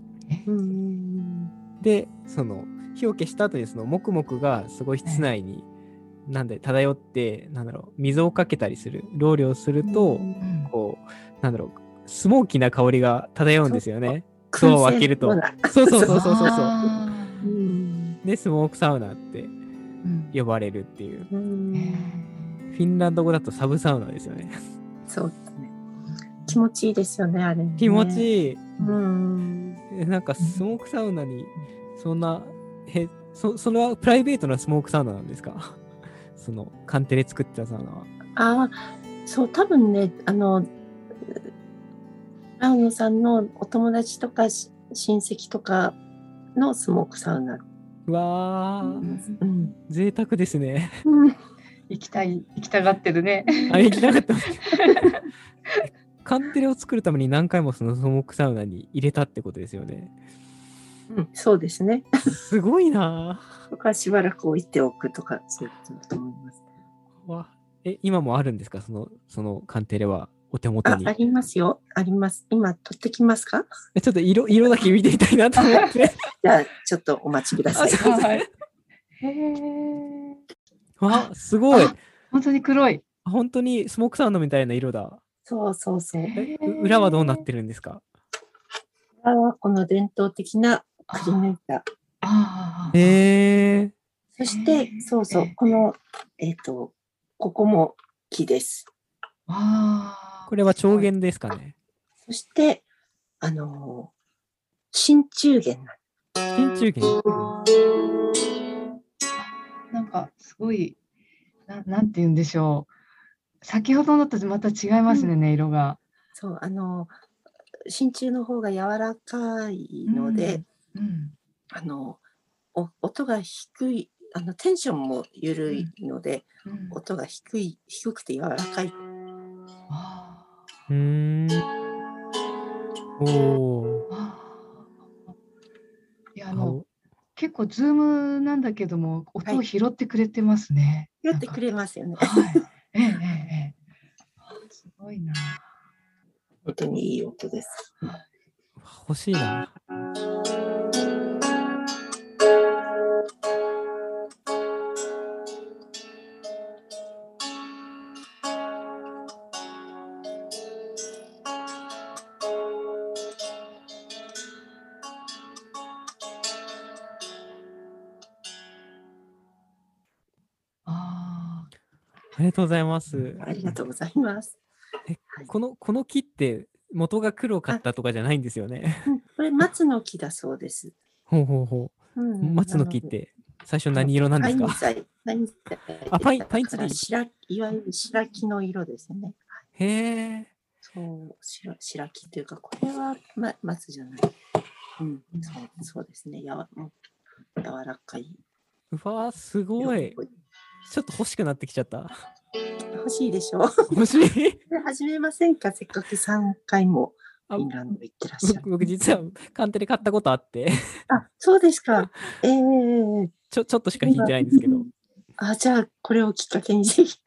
うん、でその火を消した後にそのモクモクがすごい室内になんで漂ってなんだろう水をかけたりするロウリュをすると、うん、こうなんだろうスモーキーな香りが漂うんですよね。そうを開けるとそうそうそうそうそうでスモークサウナって呼ばれるっていう、うん、フィンランド語だとサブサウナですよね。そうですね、気持ちいいですよね、あれね。気持ちいい。うん。なんかスモークサウナにそんなえそそれはプライベートなスモークサウナなんですか？その鑑定で作ってたサウナは。ああ、そう多分ねあの青野さんのお友達とか親戚とかのスモークサウナ。わあ、うん、贅沢ですね。うん、行きたい行きたがってるね。あ行きたかった。カンテレを作るために何回もそのスモークサウナに入れたってことですよね。うん、そうですね。すごいな。とかしばらく置いておくとかそういうことだと思います。わ、え今もあるんですかそのそのカンテレはお手元に。あ、ありますよ、あります。今取ってきますか？えちょっと色色だけ見てみたいなと思って。じゃあちょっとお待ちください。はい、へえ。わ、すごい。本当に黒い。本当にスモークサウナみたいな色だ。そうそうそう。裏はどうなってるんですか？裏はこの伝統的なくり抜いた。ああ。へえ。そしてそうそうこのえっとここも木です。ああ。これは長弦ですかね。そしてあの真鍮弦なん。真鍮弦。なんかすごい な, なんて言うんでしょう。先ほどのとまた違いますね、うん、色が。そうあの真鍮の方が柔らかいので、うんうん、あの音が低いあのテンションも緩いので、うんうん、音が低い低くて柔らかい。あーうーんおーいやあの結構ズームなんだけども音を拾ってくれてますね、はい、拾ってくれますよね。はいええええ、すごいな。本当にいい音です。欲しいな。ありがとうございます。ありがとうございます。え、この、この木って元が黒かったとかじゃないんですよね。うん、これ松の木だそうです。ほうほうほう。うん、松の木って最初何色なんですか？パインツリー。あ、パイン、パインツリー。白、いわゆる白木の色ですね。へえ。そう、白、白木というかこれは、ま、松じゃない。うん、そう、そうですね。やわ、柔らかい。うわ、すごい。ちょっと欲しくなってきちゃった。欲しいでしょ。欲しい。始めませんか。せっかくさんかいもフィンランド行ってらっしゃる。僕実はカンテレ買ったことあって。あ、そうですか。ええー。ちょちょっとしか弾いてないんですけど。あ、じゃあこれをきっかけにぜひ。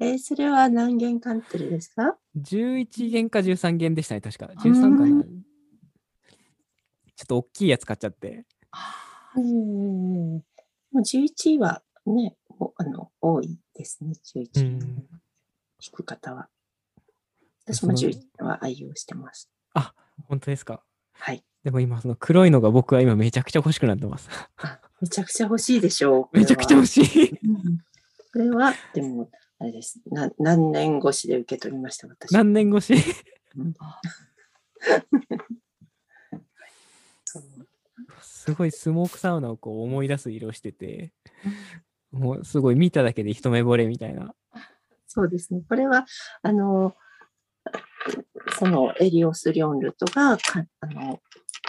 えー、それは何弦カンテレですか？じゅういちげんかじゅうさんげんでしたね確か。じゅうさんかな。ちょっと大きいやつ買っちゃって。うん。じゅういちはね、あの多いですね。じゅういち弾く方は、私もじゅういちは愛用してます。あ、本当ですか。はい。でも今その黒いのが僕は今めちゃくちゃ欲しくなってます。めちゃくちゃ欲しいでしょう。めちゃくちゃ欲しい。うん、これはでもあれです。な何年越しで受け取りました私。何年越し。うん、すごいスモークサウナをこう思い出す色してて、もうすごい見ただけで一目惚れみたいな。そうですね。これはあのそのエリオス・リョンルトがかあの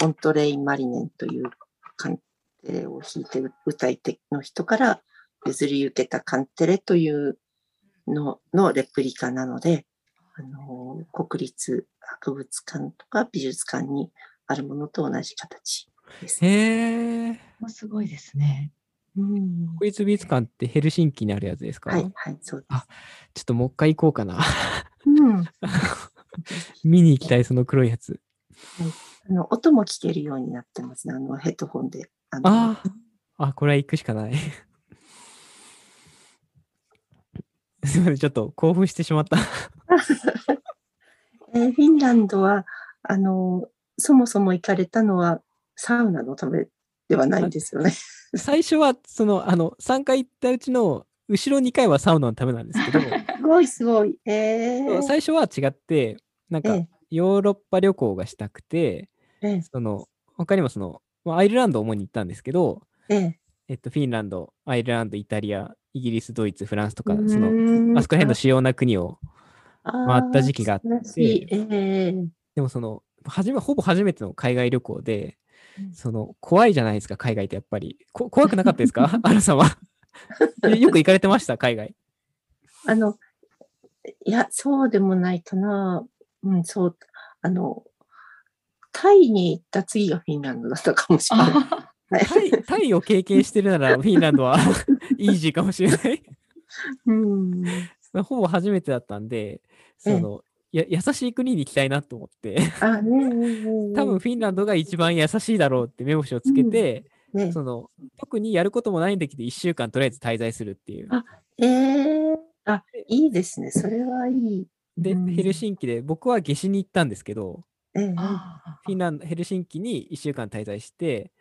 オントレイン・マリネンというカンテレを弾いて歌い手の人から譲り受けたカンテレというののレプリカなので、あの国立博物館とか美術館にあるものと同じ形です。へえ、もうすごいですね。うん、国立美術館ってヘルシンキにあるやつですか？はいはい、そうです。あ、ちょっともう一回行こうかな。うん、見に行きたい、その黒いやつ。はい、あの音も聞けるようになってますね。あのヘッドホンで。あのああ、これは行くしかない。すみません、ちょっと興奮してしまった、えー。フィンランドはあのそもそも行かれたのはサウナのためではないんですよね。最初はそのあのさんかい行ったうちの後ろにかいはサウナのためなんですけど。すごいすごい。えー、最初は違ってなんかヨーロッパ旅行がしたくて、えー、その他にもそのアイルランドを主に行ったんですけど、えーえっと、フィンランド、アイルランド、イタリア、イギリス、ドイツ、フランスとか、そのあそこら辺の主要な国を回った時期があって、えー、でもその初めほぼ初めての海外旅行で、その怖いじゃないですか、海外ってやっぱり。こ怖くなかったですか？アラさんはよく行かれてました？海外。あのいや、そうでもないかな。うん、そう、あのタイに行った次がフィンランドだったかもしれない。タイ、タイを経験してるならフィンランドはイージーかもしれない、うん、ほぼ初めてだったんで、そのや優しい国に行きたいなと思ってあ、ねえねえ多分フィンランドが一番優しいだろうって目星をつけて、うんね、その特にやることもないんだけどいっしゅうかんとりあえず滞在するっていう。あ、えー、あ、いいですね、それはいい。で、うん、ヘルシンキで僕は下司に行ったんですけど、えー、フィンランド、ヘルシンキにいっしゅうかん滞在して、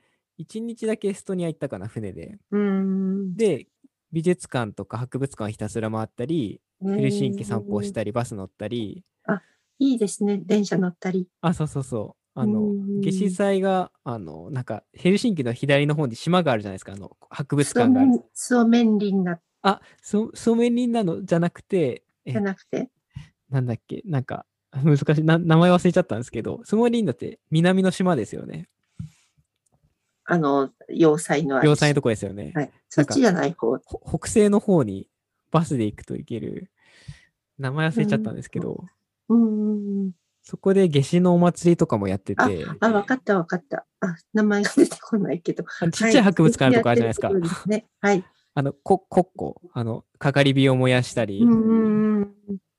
いちにちだけエストニア行ったかな、船で。うーん、で美術館とか博物館ひたすら回ったり、ヘルシンキ散歩したり、バス乗ったり。あ、いいですね、電車乗ったり。あ、そうそうそう、あの夏至祭があのなんかヘルシンキの左の方に島があるじゃないですか、あの博物館がある。スオメンリンだ。あ、スオメンリンなのじゃなくて、えじゃなくてなんだっけ、なんか難しいな、名前忘れちゃったんですけど、スオメンリンだって南の島ですよね。あの要塞の要塞のとこですよね、はい、そっちじゃない方、北西の方にバスで行くと行ける、名前忘れちゃったんですけど、うんうん、そこで夏至のお祭りとかもやってて。あ、分かった分かった、あ、名前が出てこないけど、ちっちゃい博物館のとこあるじゃないですか、はいね、はい、あのコッコ、あのかかり火を燃やしたり、うん、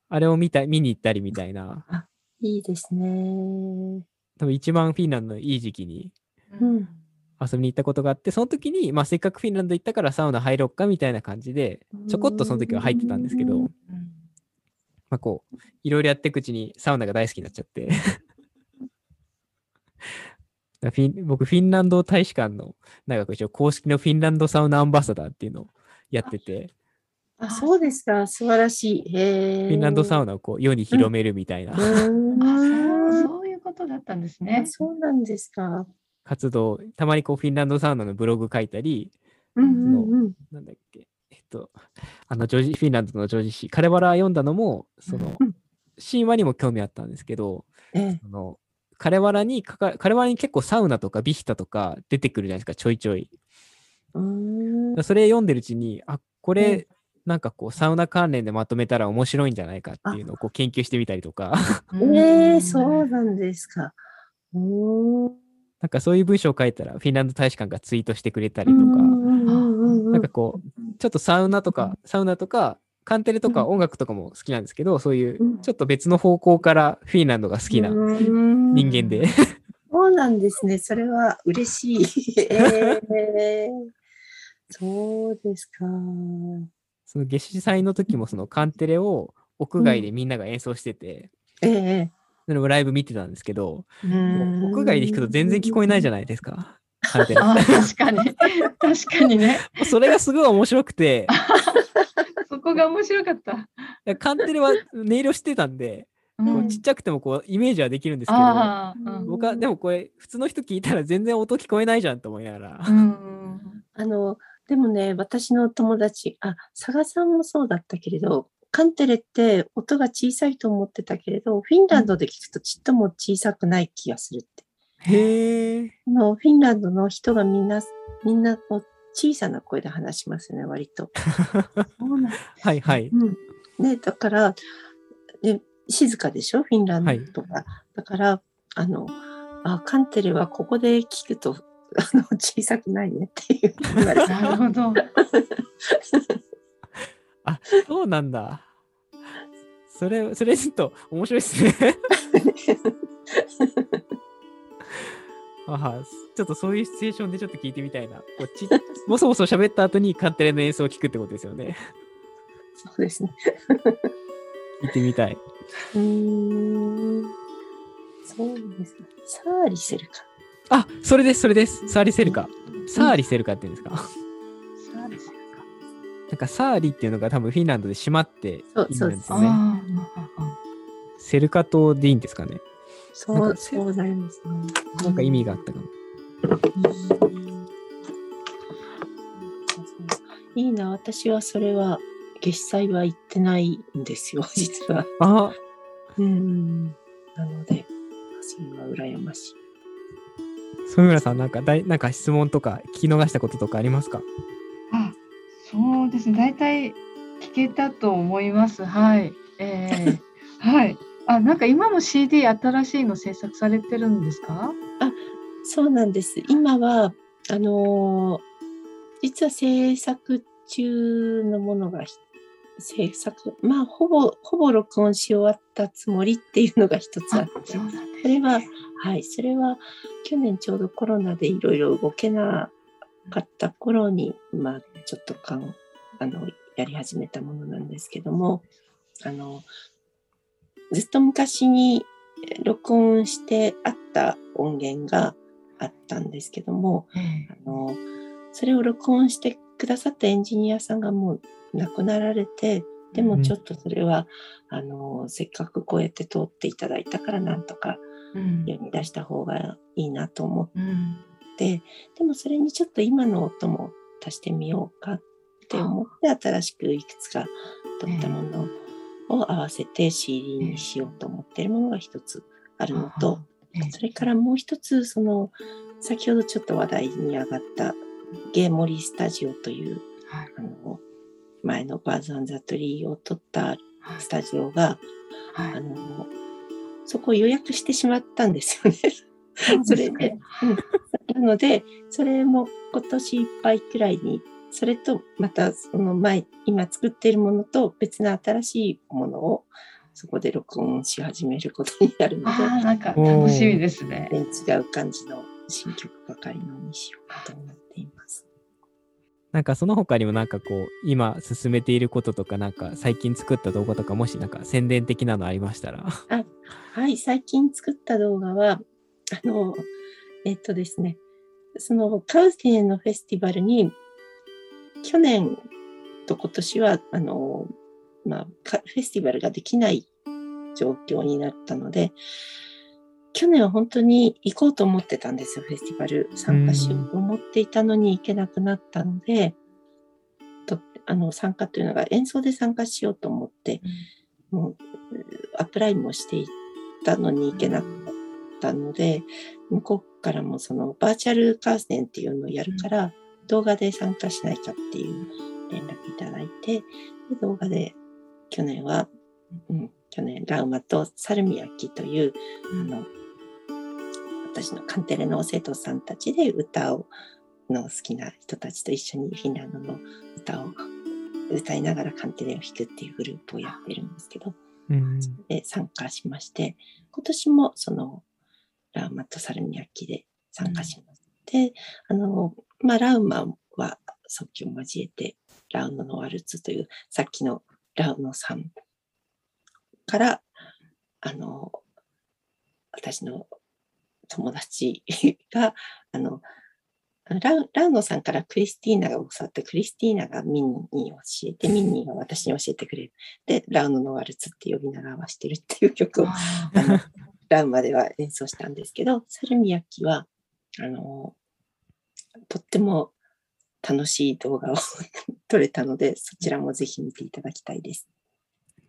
あれを 見, た見に行ったりみたいな。あ、いいですね。多分一番フィンランドのいい時期に、うん、遊びに行ったことがあって、その時に、まあ、せっかくフィンランド行ったからサウナ入ろっかみたいな感じで、ちょこっとその時は入ってたんですけど、まあこう、いろいろやっていくうちにサウナが大好きになっちゃってフィン、僕、フィンランド大使館の、なんか一応公式のフィンランドサウナアンバサダーっていうのをやってて。あ、あ、そうですか、素晴らしい。へー。フィンランドサウナをこう世に広めるみたいな、うん、あ、そういうことだったんですね。そうなんですか。活動、たまにこうフィンランドサウナのブログ書いたり、うんうんうん、なんだっけ、えっと、あのジョージフィンランドのジョージ氏、カレバラ読んだのもその、うん、神話にも興味あったんですけど、ええ、そのカレバラにかかカレバラに結構サウナとかビヒタとか出てくるじゃないですか、ちょいちょい。うーん、それ読んでるうちに、あ、これ、ええ、なんかこうサウナ関連でまとめたら面白いんじゃないかっていうのをこう研究してみたりとか。えー、そうなんですか。おー、なんかそういう文章を書いたらフィンランド大使館がツイートしてくれたりとか、なんかこうちょっとサウナとかサウナとかカンテレとか音楽とかも好きなんですけど、そういうちょっと別の方向からフィンランドが好きな人間で。そうなんですね、それは嬉しい、えー、そうですか。その夏至祭の時もそのカンテレを屋外でみんなが演奏してて、うん、ええー、ライブ見てたんですけど、屋外で弾くと全然聞こえないじゃないですか。あ、確かに確かにね。それがすごい面白くてそこが面白かった。カンテレは音色してたんで、うん、こうちっちゃくてもこうイメージはできるんですけど、うん、僕はでもこれ普通の人聞いたら全然音聞こえないじゃんと思いながら、うん、あのでもね、私の友達、あ、佐賀さんもそうだったけれど、カンテレって音が小さいと思ってたけれど、フィンランドで聞くとちっとも小さくない気がするって。へー。あのフィンランドの人がみんなみんなこう小さな声で話しますね、割と。そうなんはいはい。うん、ね、だからで静かでしょ、フィンランドとか、はい、だからあのあカンテレはここで聞くとあの小さくないねっていう言われた。なるほど。あ、そうなんだ。それそれちょっと面白いですね。あ、ちょっとそういうシチュエーションでちょっと聞いてみたいな。こっちボソボソ喋った後にカンテレの演奏を聞くってことですよね。そうですね。聞いてみたい。うーん、そうですね。サーリセルカ。あ、それですそれです。サーリセルカ。サーリセルカって言うんですか。サーリセルカ。なんかサーリっていうのが多分フィンランドで島って意味なんですよね。セルカ島でいいんですかね。そうそうなりますね。なんか意味があったかも。いいな、私はそれは月祭は行ってないんですよ、実は。あ、うん。なので、それは羨ましい。染村さん、なんかだいなんか質問とか聞き逃したこととかありますか？あ、そうですね。大体聞けたと思います。はい。えー、はい。あ、なんか今も シーディー 新しいの制作されてるんですか？あ、そうなんです。今はあのー、実は制作中のものが制作、まあほぼほぼ録音し終わったつもりっていうのが一つあって、それははいそれは去年ちょうどコロナでいろいろ動けなかった頃にまあちょっとかんあのやり始めたものなんですけども、あの。ずっと昔に録音してあった音源があったんですけども、うん、あのそれを録音してくださったエンジニアさんがもう亡くなられて、でもちょっとそれは、うん、あのせっかくこうやって通っていただいたからなんとか世に出した方がいいなと思って、うんうん、でもそれにちょっと今の音も足してみようかって思って新しくいくつか撮ったものを、うんを合わせて シーディー にしようと思っているものが一つあるのと、それからもう一つその先ほどちょっと話題に上がったゲーモリスタジオという、はい、あの前の Birds and the Tree を撮ったスタジオが、はい、あのそこを予約してしまったんですよね。それで、うん、なのでそれも今年いっぱいくらいにそれとまたその前今作っているものと別の新しいものをそこで録音し始めることになるので、あ、なんか楽しみですね。違う感じの新曲ばかりのにしようと思っています。なんかその他にもなんかこう今進めていることとかなんか最近作った動画とかもしなんか宣伝的なのありましたら。あ、はい、最近作った動画はあのえっとですねそのカウテンのフェスティバルに去年と今年はあの、まあ、フェスティバルができない状況になったので、去年は本当に行こうと思ってたんですよ。フェスティバル参加しようと思っていたのに行けなくなったので、とあの参加というのが演奏で参加しようと思って、うん、もうアプライもしていたのに行けなかったので、向こうからもそのバーチャルカーセンっていうのをやるから、うん、動画で参加しないかっていう連絡いただいて、で動画で去年は、うん、去年ラウマとサルミヤキという、うん、あの私のカンテレの生徒さんたちで歌をの好きな人たちと一緒にフィンランドの歌を歌いながらカンテレを弾くっていうグループをやってるんですけど、うん、それで参加しまして、今年もそのラウマとサルミヤキで参加しまして、うん、であのまあ、ラウマは即興を交えてラウノのワルツというさっきのラウノさんからあの私の友達があのラ, ラーノさんからクリスティーナが教わって、クリスティーナがミンに教えて、ミンには私に教えてくれる。で、ラウノのワルツって呼び習わしてるっていう曲を、あのラウまでは演奏したんですけど、サルミヤキは、あの、とっても楽しい動画を撮れたので、そちらもぜひ見ていただきたいです。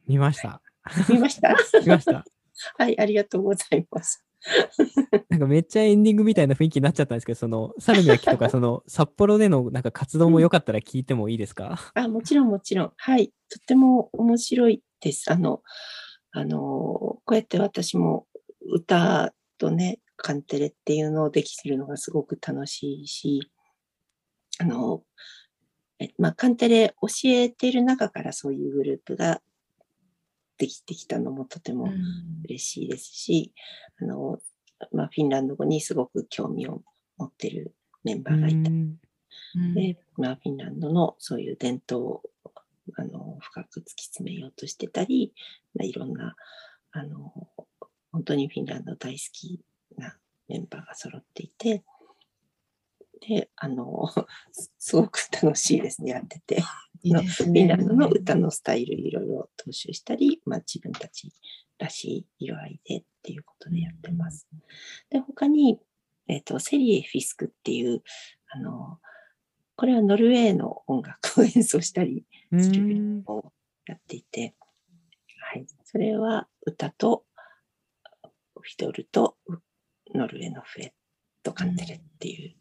見ました。見ました。見ました。はい、ありがとうございます。なんかめっちゃエンディングみたいな雰囲気になっちゃったんですけど、そのサルミヤキとかその札幌でのなんか活動もよかったら聞いてもいいですか？うん、あ、もちろんもちろん、はい、とても面白いです。あのあのこうやって私も歌とねカンテレっていうのをできてるのがすごく楽しいし、あのえ、まあ、カンテレ教えてる中からそういうグループができてきたのもとても嬉しいですし、うん、あのまあ、フィンランド語にすごく興味を持ってるメンバーがいた、うんで、まあ、フィンランドのそういう伝統をあの深く突き詰めようとしてたり、まあ、いろんなあの本当にフィンランド大好きなメンバーが揃っていて、であのすごく楽しいですね、やってて。のいいね、フィンランドの歌のスタイルいろいろ踏襲したり、まあ、自分たちらしい色合いでっていうことでやってます。で他に、えーと、セリエ・フィスクっていうあのこれはノルウェーの音楽を演奏したりすることをやっていて、はい、それは歌とフィドルとノルウェーのフレットカンテレっていう、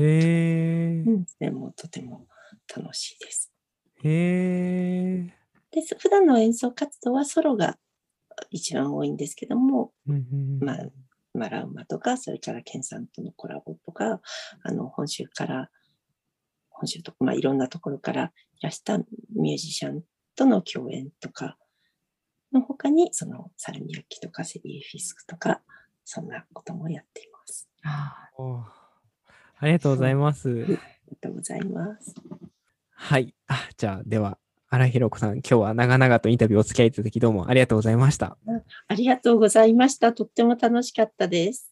へー、うん、でもとても楽しいです。へで普段の演奏活動はソロが一番多いんですけども、うんうんうん、まあ、マラウマとかそれからケンさんとのコラボとか、あの本州から本州とか、まあ、いろんなところからいらしたミュージシャンとの共演とかの他に、そのサルミヤキとかセリエ・フィスクとかそんなこともやっています。ありがとうございます。ありがとうございます。はい。あ、じゃあ、では、荒ひろこさん、今日は長々とインタビューお付き合いいただき、どうもありがとうございました。ありがとうございました。とっても楽しかったです。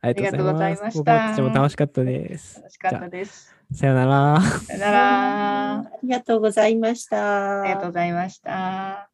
ありがとうございました。僕たちも楽しかったです。楽しかったです。さよなら。さよなら。ありがとうございました。ありがとうございました。